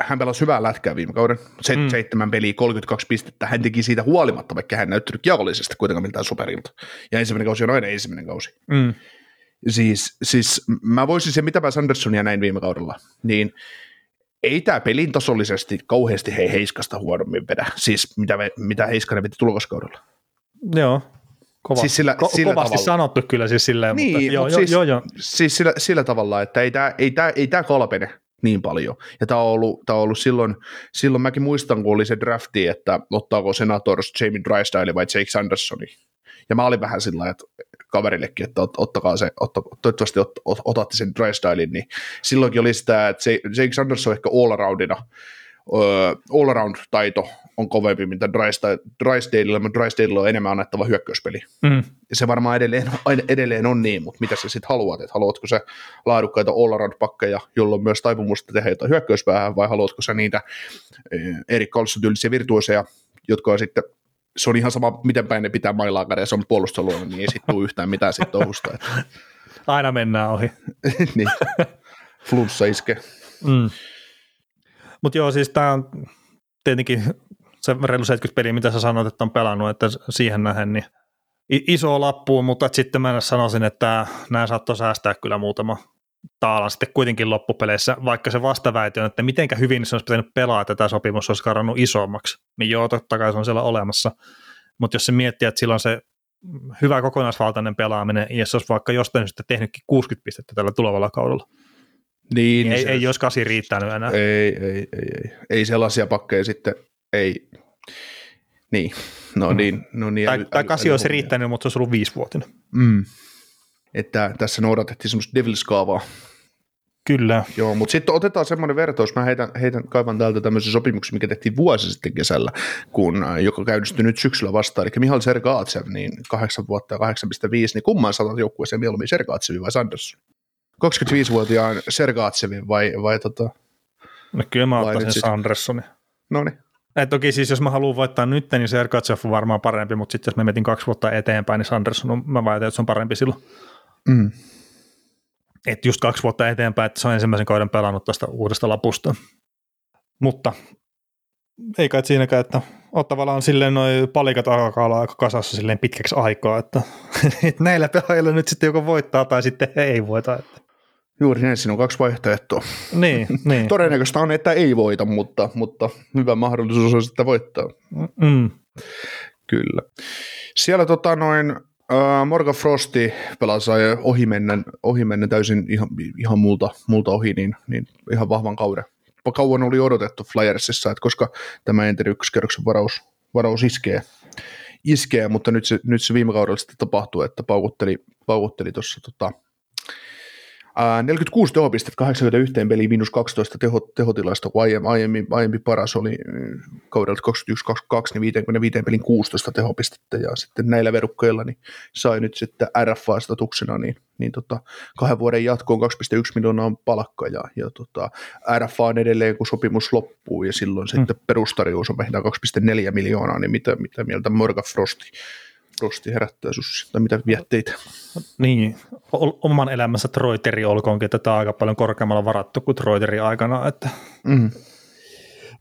Hän pelasi hyvää lätkää viime kauden, 7 peliä, 32 pistettä, hän teki siitä huolimatta, vaikka hän näyttänyt kiakollisesta kuitenkaan miltään superilta. Ja ensimmäinen kausi on aina ensimmäinen kausi. Siis mä voisin se, mitä mä Sandersonia näin viime kaudella, niin ei tämä pelin tasollisesti kauheasti Heiskasta huonommin vedä, siis mitä Heiskanen veti tulokaskaudella. Joo. Kova. Siis kovasti sanottu kyllä siis silleen, niin, mutta joo, siis, joo. Siis sillä tavalla, että ei tää kalpene niin paljon. Ja tää on ollut silloin mäkin muistan, kun oli se drafti, että ottaako Senators Jamie Drysdale vai Jake Sandersoni. Ja mä olin vähän sillä että kaverillekin, että ottakaa se, toivottavasti otatte sen Drysdalen, niin silloinkin oli sitä, että Jake Sanderson ehkä all-around-taito on kovempi, mitä Drysdalella, mutta Drysdalella on enemmän annettava hyökkäyspeli. Mm. Se varmaan edelleen on niin, mutta mitä sä sitten haluat? Et haluatko sä laadukkaita all-around-pakkeja, jolloin myös taipumusta tehdä jotain hyökkäyspäähän, vai haluatko sä niitä Erik Karlsson-tyylisiä virtuoseja, jotka on sitten se on ihan sama, miten päin ne pitää mailaa kädessä, se on puolustusalueella, niin ei sitten tule yhtään mitään siitä touhusta. Aina mennään ohi. Niin, flunssa iskee. Mm. Mutta joo, siis tämä on tietenkin se reilu 70 peliä, mitä sä sanoit, että on pelannut, että siihen nähden niin iso lappu, mutta sitten mä sanoisin, että nämä saattoi säästää kyllä muutama taalan sitten kuitenkin loppupeleissä, vaikka se vastaväite on, että mitenkä hyvin se olisi pitänyt pelaa, että tämä sopimus olisi karannut isommaksi, niin joo, totta kai se on siellä olemassa, mutta jos se miettii, että silloin se hyvä kokonaisvaltainen pelaaminen, ja se olisi vaikka jostain sitten tehnytkin 60 pistettä tällä tulevalla kaudella, niin ei jos 8 riittänyt enää. Ei sellaisia pakkeja sitten, ei, niin, no niin. No niin tai 8 olisi riittänyt, mutta se olisi ollut 5-vuotinen. Mm. Että tässä noudatettiin semmoista Devils-kaavaa. Kyllä. Joo, mutta sitten otetaan semmoinen vertaus. Mä kaivan täältä tämmöisen sopimuksen, mikä tehtiin vuosi sitten kesällä, joka käynnistyi nyt syksyllä vastaan. Eli Mihail Sergaatsev, niin 8 vuotta ja 8,5, niin kumman saatat joukkueeseen mieluummin Sergaatsevi vai Sanderson? 25-vuotiaan Sergaatsevin vai No kyllä mä ottaisin Sandersonin. Noniin. Toki siis jos mä haluan voittaa nyt, niin Sergaatsev on varmaan parempi, mutta sitten jos mä mietin 2 vuotta eteenpäin, niin Sanderson on, mä väitän, että se on parempi silloin. Mm. Että just 2 vuotta eteenpäin, että se on ensimmäisen kauden pelannut tästä uudesta lapusta. Mutta ei kai siinäkään, että on tavallaan silleen noi palikat alkaa aika kasassa silleen pitkäksi aikaa, että näillä pelaajilla nyt sitten joko voittaa tai sitten ei voita. Että. Juuri näin, siinä on 2 vaihtoehtoa. Niin. Todennäköistä on, että ei voita, mutta hyvä mahdollisuus on sitten voittaa. Mm. Kyllä. Siellä Morgan Frosti pelasi ohimennen täysin ihan multa ohi, niin ihan vahvan kauden. Kauan oli odotettu Flyersissa, että koska tämä enteri ykköskerroksen varaus iskee, mutta nyt se viime kaudella sitten tapahtui, että paukutteli tuossa 46 tehopistettä, 81 peliä, minus 12 tehotilasta, kun aiempi paras oli kaudelta 21-22, niin 55 pelin 16 tehopistettä, ja sitten näillä verukkeilla niin sai nyt sitten RFA-statuksena, niin 2 vuoden jatkoon 2,1 miljoonaa palkkaa, ja RFA on edelleen, kun sopimus loppuu, ja silloin sitten perustarjous on vähintään 2,4 miljoonaa, niin mitä mieltä Morgan Frosti herättää sussi, tai mitä vietteitä. Niin, oman elämässä Troy Terry olkoonkin, että tämä on aika paljon korkeammalla varattu kuin Troy Terry aikana. Että. Mm.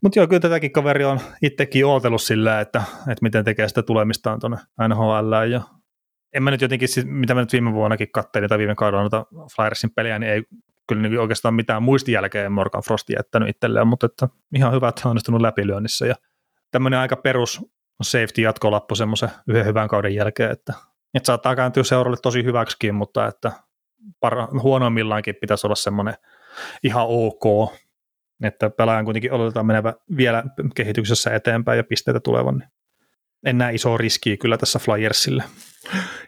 Mutta joo, kyllä tätäkin kaveri on itsekin ootellut sillä, että miten tekee sitä tulemistaan tuonne NHL. Ja en mä nyt jotenkin, mitä mä nyt viime vuonnakin kattelin, tai viime kaudella noita Flyersin pelejä, niin ei kyllä oikeastaan mitään muistijälkeä Morgan Frosti jättänyt itselleen, mutta että ihan hyvä, että on onnistunut läpilyönnissä. Ja tämmöinen aika perus safety jatkolappu semmoisen yhden hyvän kauden jälkeen, että saattaa kääntyä seuralle tosi hyväksikin, mutta että huonoimmillaankin pitäisi olla semmoinen ihan ok, että pelaajan kuitenkin odotetaan menevä vielä kehityksessä eteenpäin ja pisteitä tulevan. Niin. En näe isoa riskiä kyllä tässä Flyersille.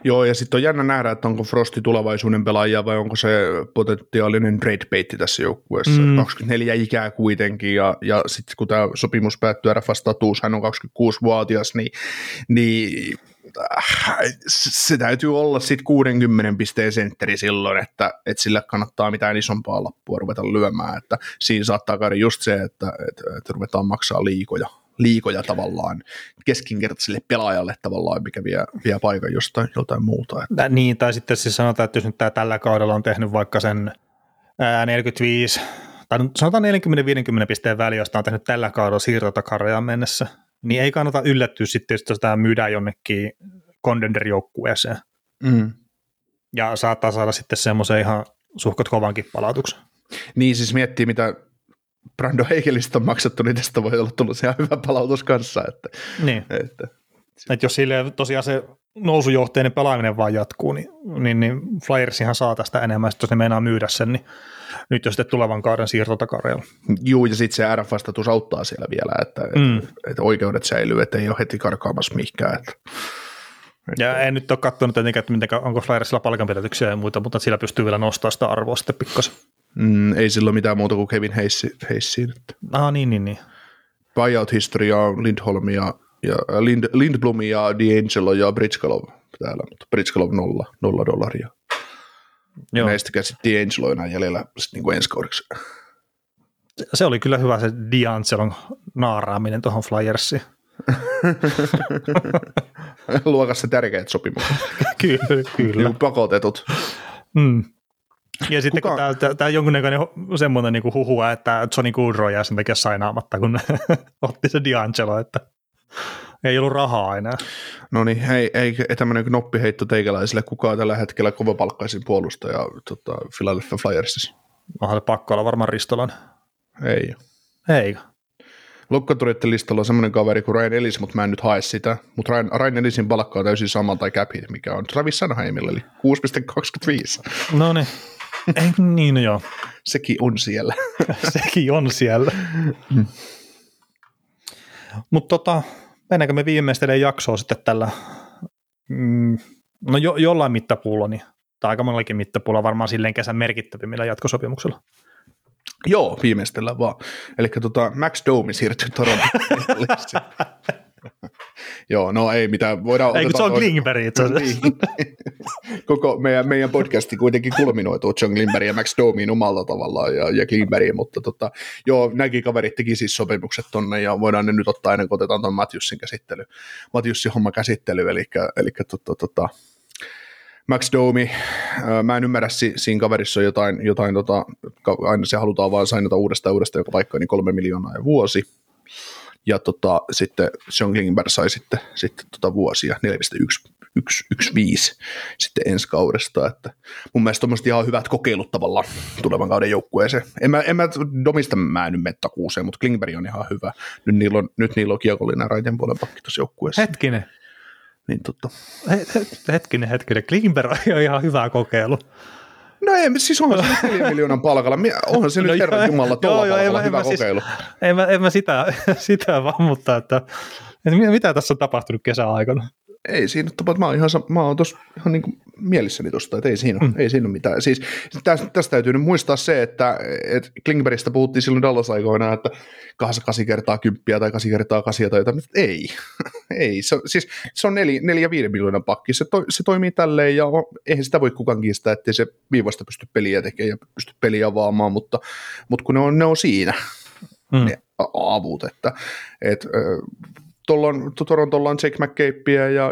Joo, ja sitten on jännä nähdä, että onko Frosti tulevaisuuden pelaaja vai onko se potentiaalinen dreadbaitti tässä joukkueessa. 24 ikää kuitenkin, ja sitten kun tämä sopimus päättyy RFA-statuus, hän on 26-vuotias, niin se täytyy olla sitten 60 pisteen sentteri silloin, että sillä kannattaa mitään isompaa lappua ruveta lyömään. Että siinä saattaa käydä just se, että ruvetaan maksaa liikoja tavallaan keskinkertaiselle pelaajalle tavallaan, mikä vie paikan jostain joltain muuta. Että. Niin, tai sitten siis sanotaan, että jos nyt tällä kaudella on tehnyt vaikka sen 45, tai sanotaan 40-50 pisteen väliä, josta on tehnyt tällä kaudella siirtotakarjaan mennessä, niin ei kannata yllättyä sitten, jos tämä myydään jonnekin contender-joukkueeseen. Mm. Ja saattaa saada sitten semmoisen ihan suhkot kovankin palautuksen. Niin, siis miettii mitä Brandon Hagelista on maksettu, niin tästä voi olla tullut ihan hyvä palautus kanssa. Että, niin. Että. Että jos sille tosiaan se nousujohteinen pelaaminen vaan jatkuu, niin Flyersihan saa tästä enemmän, jos ne meinaa myydä sen, niin nyt jo sitten tulevan kauden siirto takareilla. Juu, ja sitten se RF-vastatus auttaa siellä vielä, että oikeudet säilyy, että ei ole heti karkaamassa mihinkään. Ja en nyt ole katsonut että onko Flyersilla palkanpidätyksiä ja muuta, mutta sillä pystyy vielä nostamaan sitä arvoa sitten pikkasen. Ei sillä ole mitään muuta kuin Kevin Hayesiin. Niin. Buyout-historiaa, Lindholmia, Lindblomia, DeAngelo ja Britchkalov täällä, mutta Britchkalov $0. Joo. Näistäkään sitten DeAngelo enää jäljellä sitten niin ensi kaudeksi. Se oli kyllä hyvä se DeAngelon naaraaminen tuohon Flyersiin. Luokassa tärkeät sopimukset. Kyllä. Niin pakotetut. Ja sitten kun tämä on jonkunnäköinen semmoinen niin huhua, että Johnny Goodrow jää sen takia sainaamatta, kun otti se DeAngelo, että ei ollut rahaa enää. No niin, ei tämmöinen knoppiheitto teikäläisille, kukaan tällä hetkellä kovapalkkaisin puolustaja Philadelphia Flyersissa. Onhan pakko olla varmaan Ristolan. Ei. Lokkatureiden listalla on semmoinen kaveri kuin Ryan Ellis, mutta mä en nyt hae sitä. Mutta Ryan Ellisin palkka on täysin sama tai cap hit, mikä on Travis Sanheimilla, eli 6,25. No niin. Niin, joo. Sekin on siellä. Mutta mennäänkö me viimeistelemään jaksoa sitten tällä, jollain mittapuulla, niin, tai aika monellakin mittapuulla, varmaan silleen kesän merkittävimmillä jatkosopimuksella. Joo, viimeistellään vaan. Elikkä Max Domi siirtyy Torontoon. Joo, no ei mitään. Voidaan ei, kun John Klingberg itse asiassa. Koko meidän podcasti kuitenkin kulminoituu John Klingberg ja Max Domiin omalla tavallaan ja Klingbergin, mutta joo, nämäkin kaverit teki siis sopimukset tonne ja voidaan ne nyt ottaa ennen kuin otetaan tuon Matthewsin homma käsittely, elikkä Max Domi, mä en ymmärrä, siinä kaverissa on jotain aina se halutaan vaan sainata uudestaan joka paikka, niin 3 miljoonaa ja vuosi, ja sitten John Klingberg sai sitten vuosia, 4,115 sitten ensi kaudesta, että mun mielestä on ihan hyvät kokeilut tavallaan tulevan kauden joukkueeseen. En mä Domista mä nyt mene takuuseen, mutta Klingberg on ihan hyvä, nyt niillä on kiekollinen raiten puolen pakki tuossa joukkueessa. Hetkinen. Niin Hetkinen, Klingberg on ihan hyvä kokeilu. No ei, siis onhan se 4 miljoonan palkalla, onhan se nyt herran jumala tuolla palkalla hyvä kokeilu. En mä sitä vaan, mutta että mitä tässä on tapahtunut kesän aikana? Ei siinä tapahtunut, mä oon tossa ihan niin kuin mielissäni tosta, että ei siinä ole mitään. Siis tästä täytyy nyt muistaa se, että Klingbergistä puhuttiin silloin Dallas-aikoina, että 8x10 tai 8x8 tai jotain, ei. Se on 4-5 miljoonan pakki, se toimii tälleen ja eihän sitä voi kukaan kiistää, ettei se viivasta pysty peliä tekemään ja pysty peliä avaamaan, mutta kun ne on siinä, ne avut, että Torontolla on Jake McCabeä ja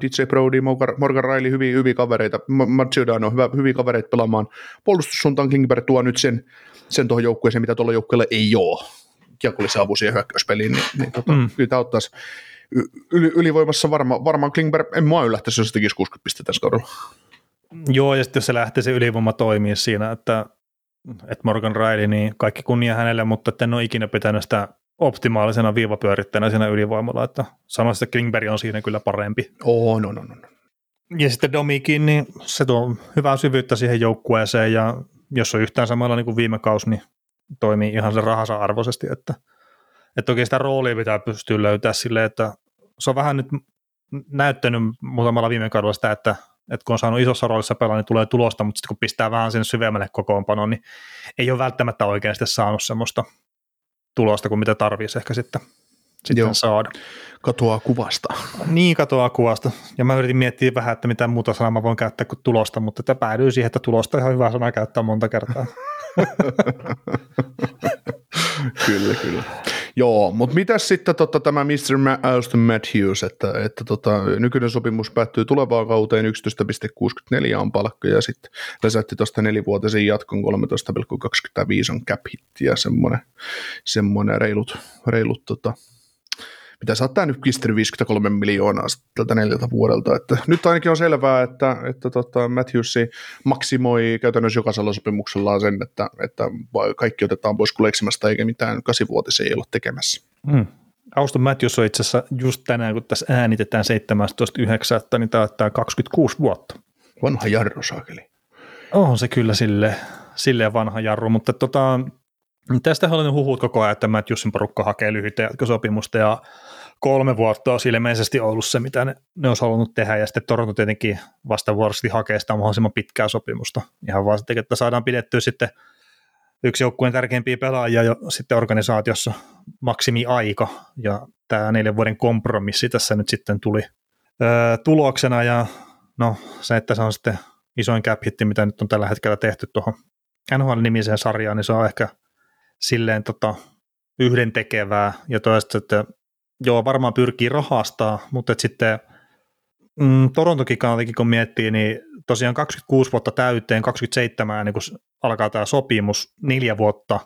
DJ Brody, Morgan Riley, hyviä kavereita. Mats Zuccarello on hyviä kavereita pelaamaan. Puolustussuuntaan Klingberg tuo nyt sen tuohon joukkueeseen, mitä tuolla joukkueella ei ole. Kiekollisen avu siihen hyökkäyspeliin. Niin, kyllä tämä ottaisi ylivoimassa varmaan Klingberg. En mä ole lähtenyt, jos se tekisi 60 pistettä tässä kaudella. Joo, ja sitten jos se lähtee, se ylivoima toimii siinä, että Morgan Riley, niin kaikki kunnia hänelle, mutta en ole ikinä pitänyt sitä optimaalisena viivapyörittäjänä siinä ylivoimalla, että sanoisin, että Klingberg on siinä kyllä parempi. No. Ja sitten Domikin, niin se tuo hyvää syvyyttä siihen joukkueeseen, ja jos on yhtään samalla niin kuin viime kausi, niin toimii ihan sen rahansa arvoisesti, että toki sitä roolia pitää pystyä löytämään silleen, että se on vähän nyt näyttänyt muutamalla viime kaudella sitä, että kun on saanut isossa roolissa pelaa, niin tulee tulosta, mutta sitten kun pistää vähän sen syvemmälle kokoonpanoon, niin ei ole välttämättä oikeasti saanut semmoista tulosta kuin mitä tarvitsisi ehkä sitten saada. Katoaa kuvasta. Ja mä yritin miettiä vähän, että mitä muuta sanaa mä voin käyttää kuin tulosta, mutta tämä päädyy siihen, että tulosta on ihan hyvä sana käyttää monta kertaa. Kyllä. Joo, mutta mitäs sitten tämä Mr. Auston Matthews, että nykyinen sopimus päättyy tulevaan kauteen, 11,64 on palkka, ja sitten läsätti tuosta 4-vuotisen jatkon, 13,25 on cap hit, ja semmoinen reilut mitä saattaa nyt kisteri 53 miljoonaa tältä 4 vuodelta, että nyt ainakin on selvää, että Matthews maksimoi käytännössä jokaisella sopimuksellaan sen, että kaikki otetaan pois kuleksimasta eikä mitään 8-vuotisia ei ole tekemässä. Auston Matthews on itse asiassa just tänään, kun tässä äänitetään 17.9., niin täyttää 26 vuotta. Vanha jarru saakeli. On se kyllä silleen vanha jarru, mutta tästähän oli huhut koko ajan, että Matthewsin porukka hakee lyhyitä jatkosopimusta ja 3 vuotta on ilmeisesti ollut se, mitä ne olisi halunnut tehdä, ja sitten Toronto tietenkin vastavuoroisesti hakee sitä mahdollisimman pitkää sopimusta. Ihan vaan sitten, että saadaan pidettyä sitten yksi joukkueen tärkeimpiä pelaajia jo sitten organisaatiossa maksimiaika, ja tämä 4 vuoden kompromissi tässä nyt sitten tuli tuloksena, ja no se, että se on sitten isoin cap-hitti, mitä nyt on tällä hetkellä tehty tuohon NHL-nimiseen sarjaan, niin se on ehkä silleen yhdentekevää, ja toista, että joo, varmaan pyrkii rahastaa, mutta sitten Torontokin kannaltakin, kun miettii, niin tosiaan 26 vuotta täyteen, 27 ennen kuin alkaa tämä sopimus, 4 vuotta.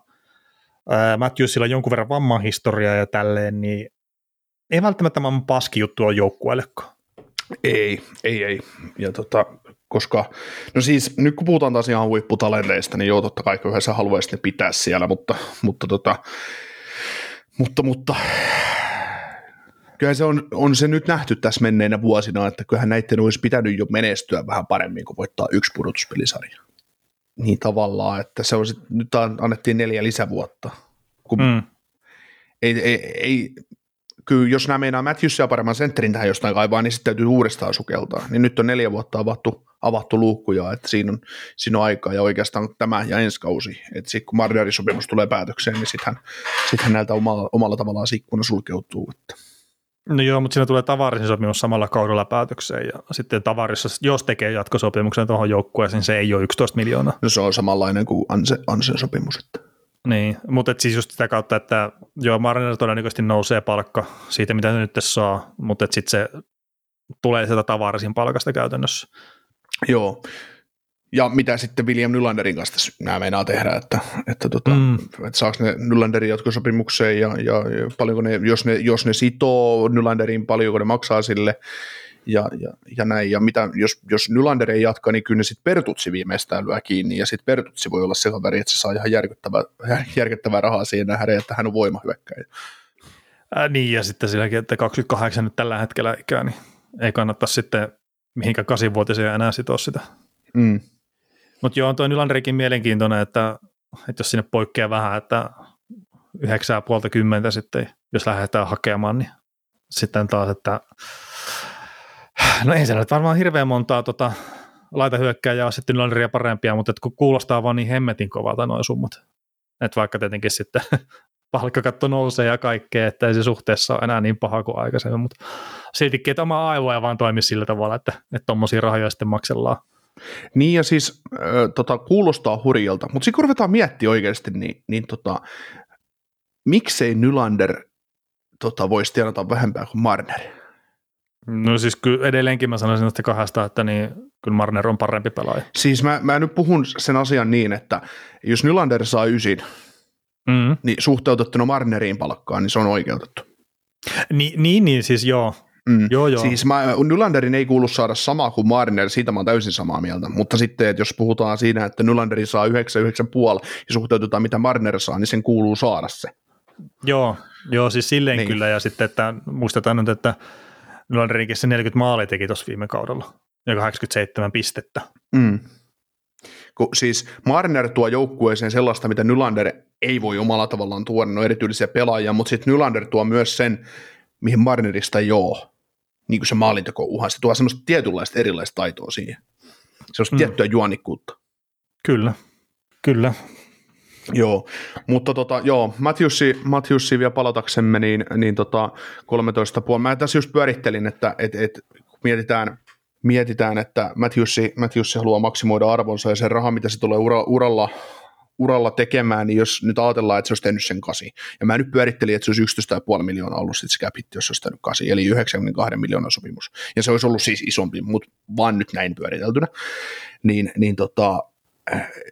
Matthewsilla on jonkun verran vamman historiaa ja tälleen, niin ei välttämättä maailman paski juttu ole joukkueellekaan. Ei. Ja koska, no siis nyt kun puhutaan taas ihan huipputalenteista, niin joo, totta kai kyllä sä haluaisit ne pitää siellä, mutta kyllähän se on se nyt nähty tässä menneinä vuosina, että kyllähän näiden olisi pitänyt jo menestyä vähän paremmin kuin voittaa yksi pudotuspelisarja. Niin tavallaan, että se on sit, nyt annettiin 4 lisävuotta. Kyllä jos nämä meinaa Matthewsia paremman sentterin tähän jostain kaivaa, niin sitten täytyy uudestaan sukeltaa. Niin nyt on 4 vuotta avattu luukkuja, että siinä on aikaa ja oikeastaan tämä ja ensi kausi. Että sitten kun Marnerin sopimus tulee päätökseen, niin sittenhän näiltä omalla tavallaan se ikkuna sulkeutuu. No joo, mutta siinä tulee Tavarisen sopimus samalla kaudella päätökseen, ja sitten Tavarissa, jos tekee jatkosopimuksen tuohon joukkueeseen, niin se ei ole 11 miljoonaa. No se on samanlainen kuin Ansen sopimus. Että. Niin, mutta siis just sitä kautta, että joo, Mariner todennäköisesti nousee palkka siitä, mitä se nyt saa, mutta sitten se tulee sieltä Tavarisen palkasta käytännössä. Joo, ja mitä sitten William Nylanderin kanssa nämä meinaa tehdä, että saako ne Nylanderin jatkosopimukseen ja paljonko ne, jos ne sitoo Nylanderin, paljonko ne maksaa sille ja näin. Ja mitä, jos Nylander ei jatka, niin kyllä ne sitten Pertutsi viimeistään lyö kiinni ja sitten Pertutsi voi olla se kaveri, että se saa ihan järkyttävää rahaa siihen nähdä, että hän on voimahyökkäjä. Niin ja sitten silläkin, että 28 nyt tällä hetkellä ikään, niin ei kannata sitten mihinkään 8-vuotiseen enää sitoa sitä. Mm. Mutta joo, tuo Nylanderikin mielenkiintoinen, että jos sinne poikkeaa vähän, että 9,5-10 sitten, jos lähdetään hakemaan, niin sitten taas, että no ei se ole varmaan hirveän montaa laitahyökkääjää ja sitten Nylanderia parempia, mutta kun kuulostaa vaan niin hemmetin kovalta nuo summat, että vaikka tietenkin sitten palkkakatto nousee ja kaikkea, että ei se suhteessa ole enää niin paha kuin aikaisemmin, mutta siltikin, että oma aivoja vaan toimii sillä tavalla, että tuommoisia rahoja sitten maksellaan. Niin ja siis kuulostaa hurjalta, mutta sitten kun ruvetaan miettimään oikeasti, niin miksei Nylander voisi tienata vähempää kuin Marner? No siis kyllä edelleenkin mä sanoisin näistä 2, että niin, kyllä Marner on parempi pelaaja. Siis mä nyt puhun sen asian niin, että jos Nylander saa 9, niin suhteutettuna Marneriin palkkaan, niin se on oikeutettu. Niin siis joo. Mm. Joo. Siis Nylanderin ei kuulu saada samaa kuin Marner, siitä mä oon täysin samaa mieltä, mutta sitten, että jos puhutaan siinä, että Nylanderi saa 9,5 ja suhteutetaan mitä Marner saa, niin sen kuuluu saada se. Joo, siis silleen niin. Kyllä, ja sitten, että muistetaan nyt, että Nylanderikin se 40 maalia teki tuossa viime kaudella, ja 87 pistettä. Mm. Siis Marner tuo joukkueeseen sellaista, mitä Nylander ei voi omalla tavallaan tuoda, no erityisiä pelaajia, mutta sitten Nylander tuo myös sen, mihin Marnerista joo, niin kuin se maalinteko uhan, se tuo semmoista tietynlaista erilaista taitoa siihen, semmoista tiettyä juonikkuutta. Kyllä. Joo, mutta Matthewsiin vielä palataksemme, niin 13,5, mä tässä just pyörittelin, että mietitään, että Matthewsi haluaa maksimoida arvonsa ja sen raha, mitä se tulee uralla tekemään, niin jos nyt ajatellaan, että se olisi tehnyt sen 8. Ja mä nyt pyörittelin, että se olisi 11,5 miljoonaa ollut sitten se cap-hitti, jos se olisi tehnyt 8, eli 92 miljoonaa sopimus. Ja se olisi ollut siis isompi, mutta vaan nyt näin pyöriteltynä.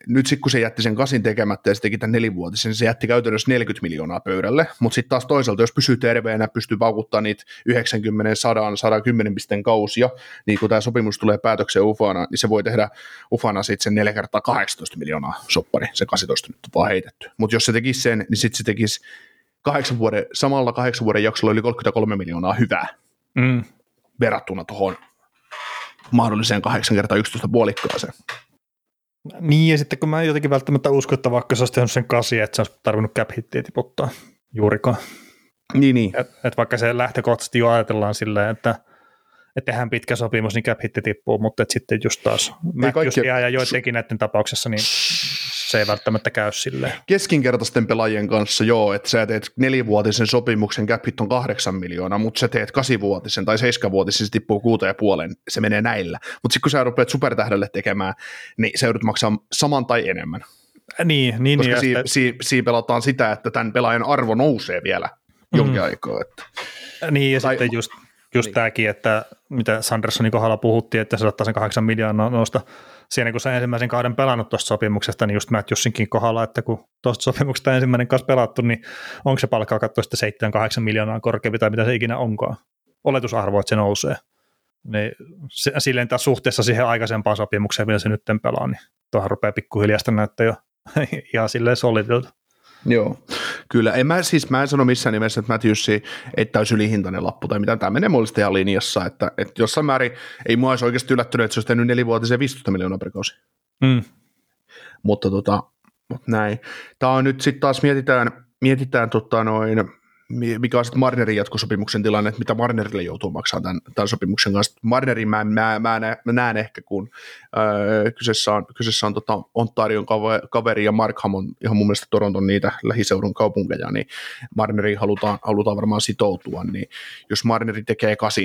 Nyt sitten kun se jätti sen 8 tekemättä ja se teki tämän 4-vuotisen, se jätti käytännössä 40 miljoonaa pöydälle, mutta sitten taas toisaalta, jos pysyy terveenä, pystyy paukuttamaan niitä 90, 100, 110 pisten kausia, niin kun tämä sopimus tulee päätökseen ufana, niin se voi tehdä ufana sitten sen 4x18 miljoonaa soppari, se 18 nyt on vaan heitetty. Mutta jos se tekisi sen, niin sitten se tekisi samalla 8 vuoden jaksolla yli 33 miljoonaa hyvää verrattuna tuohon mahdolliseen 8x11,5. Niin, ja sitten kun mä en jotenkin välttämättä usko, että vaikka se olisi tehnyt sen 8, että se olisi tarvinnut cap-hittiä tiputtaa juurikaan. Niin. Että vaikka se lähtökohtaisesti jo ajatellaan silleen, että tehdään pitkä sopimus, niin cap-hitti tippuu, mutta sitten just taas Mäkkysiä ja joidenkin näiden tapauksessa, niin se ei välttämättä käy silleen. Keskinkertaisten pelaajien kanssa joo, että sä teet 4-vuotisen sopimuksen, cap-hit on 8 miljoonaa, mutta sä teet 8-vuotisen tai 7-vuotisen, se tippuu 6,5, se menee näillä. Mutta sitten kun sä rupeat supertähdelle tekemään, niin sä joudut maksamaan saman tai enemmän. Niin. Koska siinä pelataan sitä, että tämän pelaajan arvo nousee vielä jonkin aikaa. Että. Niin, ja sitten just tämäkin, että mitä Sandersonin kohdalla puhuttiin, että se saattaa sen 8 miljoonaa nousta. Siinä kun sä ensimmäisen kauden pelannut tuosta sopimuksesta, niin just Matthewsinkin kohdalla, että kun tuosta sopimuksesta ensimmäinen kanssa pelattu, niin onko se palkkaa katsoa sitten 7-8 miljoonaa korkeampi tai mitä se ikinä onkaan. Oletusarvo, että se nousee. Niin, silleen taas suhteessa siihen aikaisempaan sopimukseen, millä se nyt pelaa, niin tuohan rupeaa pikkuhiljaa sitä näyttää jo ihan silleen solidilta. Joo, kyllä. Mä en sano missään nimessä, että Matthews ei täysi ylihintainen lappu tai mitään. Tämä menee mulle ihan linjassa, että jossain määrin ei mua olisi oikeasti yllättynyt, että se olisi tehnyt 4-vuotisen 15 miljoonaa per kausi. Mutta näin. Tämä on nyt sitten taas mietitään mikä on sitten Marnerin jatkosopimuksen tilanne, että mitä Marnerille joutuu maksamaan tämän sopimuksen kanssa. Marnerin mä näen ehkä, kun kyseessä on Ontarion kaveri ja Markham on ihan mun mielestä Toronton niitä lähiseudun kaupunkeja, niin Marneriin halutaan varmaan sitoutua, niin jos Marneri tekee 8,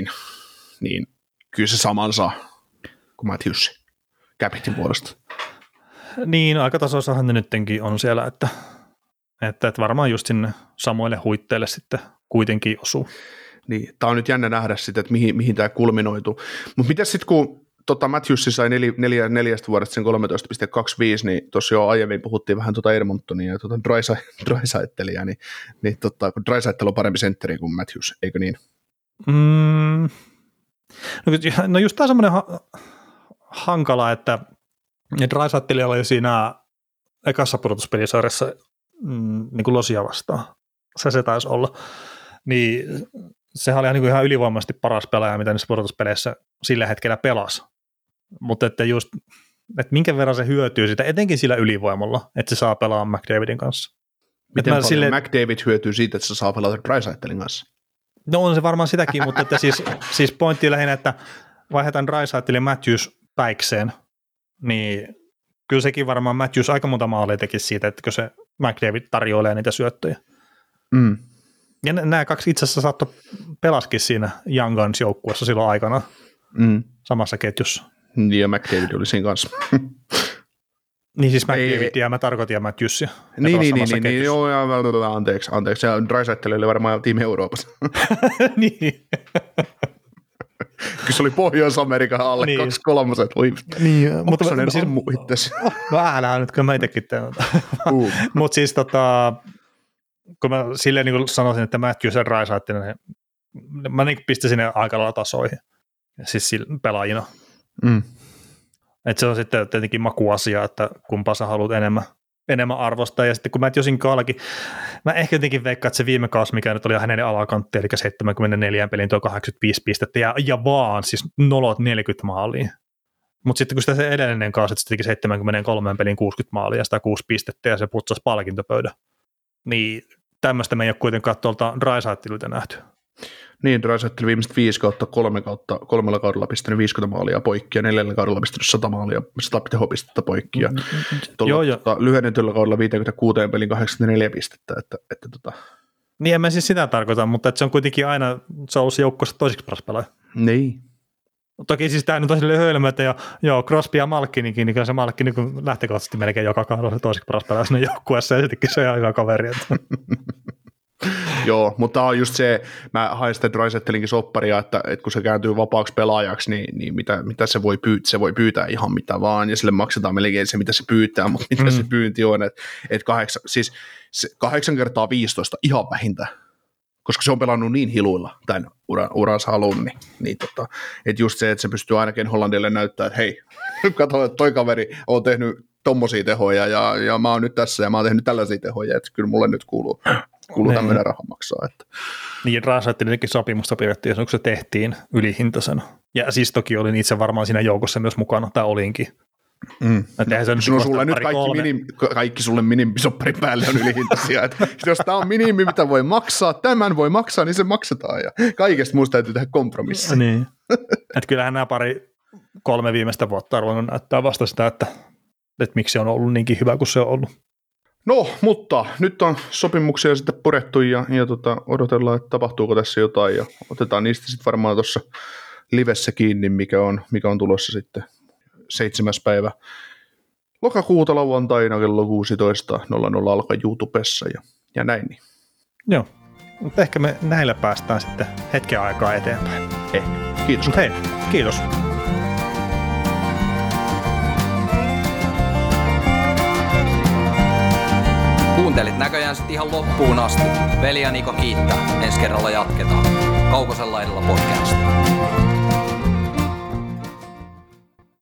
niin kyllä se samansa kuin Matthews Capitin puolesta. Niin, aikatasoisahan ne nyttenkin on siellä, että varmaan just sinne samoille huitteille sitten kuitenkin osuu. Niin, tämä on nyt jännä nähdä sitten, että mihin tämä kulminoituu. Mutta mitä sitten, kun Matthews sai 4 vuodesta sen 13,25, niin tuossa jo aiemmin puhuttiin vähän Edmontonia ja Drysaitlia, niin kun Drysaitel on parempi sentteri kuin Matthews, eikö niin? No just tämä on semmoinen hankala, että Drysaitlia oli siinä ekassa pudotuspelisarjassa niin kuin Losia vastaan. Se taisi olla. Niin sehän oli ihan ylivoimaisesti paras pelaaja, mitä niissä pudotuspeleissä sillä hetkellä pelasi. Mutta että minkä verran se hyötyy sitä, etenkin sillä ylivoimalla, että se saa pelaa McDavidin kanssa. Miten paljon McDavid hyötyy siitä, että se saa pelata Draisaitlin kanssa? No on se varmaan sitäkin, mutta että siis pointti lähinnä, että vaihdetaan Draisaitlin Matthews päikseen, niin kyllä sekin varmaan Matthews aika monta maalia tekisi siitä, että kun se McDavid tarjoilee niitä syöttöjä. Ja nämä kaksi itse asiassa saattoi pelaskin siinä Young Guns-joukkuessa silloin aikana samassa ketjussa. Niin, ja McDavid oli siinä kanssa. Niin siis McDavid ja mä tarkoitin ja Matthewsia. Niin, joo, ja, anteeksi. Ja Draisaitl oli varmaan Team Euroopassa. Niin. Kyllä se oli Pohjois-Amerikan alle 2-3, mutta se on siis muittes. Vähän nyt, kun mä itsekin tämän. Mutta siis kun mä silleen niin sanoisin, että Matthews ja Draisaitl, mä niin pistäisin ne aikalailla tasoihin, siis pelaajina. Että se on sitten tietenkin makuasia, että kumpaa sä haluat enemmän arvostaa, ja sitten kun Matthewsin kaallakin, mä ehkä jotenkin veikkaan, että se viime kausi, mikä nyt oli hänen alakantti, eli 74 pelin tuo 85 pistettä, ja vaan siis nolot 40 maaliin. Mutta sitten kun sitä se edellinen kausi, että se teki 73 pelin 60 maalia ja 106 pistettä, ja se putsasi palkintopöydä, niin tämmöistä me ei ole kuitenkaan tuolta Draisaitlilta nähty. Niin, Draisaitl viimeiset 3 kaudella pistänyt 50 maalia poikki ja 4 kaudella pistänyt 100 maalia, 100 tehopistettä poikki ja lyhennetyllä kaudella 56 pelin 84 pistettä. Että. Niin, en mä siis sitä tarkoita, mutta että se on kuitenkin aina, se on ollut se joukkueessa toiseksi paras pelaaja. Niin. Toki siis tämä nyt on silleen höylmätä ja joo, Crosby ja Malkkinikin, niin kyllä se Malkkini kun lähtökohtaisesti melkein joka kaudella toiseksi paras pelaaja sinne joukkueessa ja sittenkin se on hyvä kaveri. Joo, mutta tämä on just se, mä haen sitä Draisaitlin sopparia, että kun se kääntyy vapaaksi pelaajaksi, niin mitä se voi pyytää ihan mitä vaan, ja sille maksetaan melkein se, mitä se pyytää, mutta mitä se pyynti on, että 8x15 ihan vähintään, koska se on pelannut niin hiluilla tämän uransa alun, niin että just se, että se pystyy ainakin Hollandille näyttämään, että hei, katso, että toi kaveri on tehnyt tommosia tehoja, ja mä oon nyt tässä, ja mä oon tehnyt tällaisia tehoja, että kyllä mulle nyt kuuluu. kuluta meidän raha maksaa. Että. Niin, Draisaitlillekin sopimusta pidettiin, kun se tehtiin ylihintaisena. Ja siis toki olin itse varmaan siinä joukossa myös mukana, tai olinkin. Mm. Sulla nyt kaikki sulle minimisopparin päälle on ylihintaisia. Että jos tämä on minimi, mitä voi maksaa, tämän voi maksaa, niin se maksetaan. Ja kaikesta muusta täytyy tehdä kompromissi. Niin. Että kyllähän nämä kolme viimeistä vuotta arvoin näyttää vasta sitä, että miksi se on ollut niinkin hyvä kuin se on ollut. No, mutta nyt on sopimuksia sitten purettu ja odotellaan, että tapahtuuko tässä jotain ja otetaan niistä sitten varmaan tuossa livessä kiinni, mikä on tulossa sitten 7. päivä lokakuuta lauantaina kello 16.00 alkaa YouTubessa ja näin. Niin. Joo, mutta ehkä me näillä päästään sitten hetken aikaa eteenpäin. Kiitos. Mut hei, kiitos. Kuuntelit näköjään sitten ihan loppuun asti. Veli ja Niko kiittää. Ensi kerralla jatketaan. Kaukosella edellä podcastilla.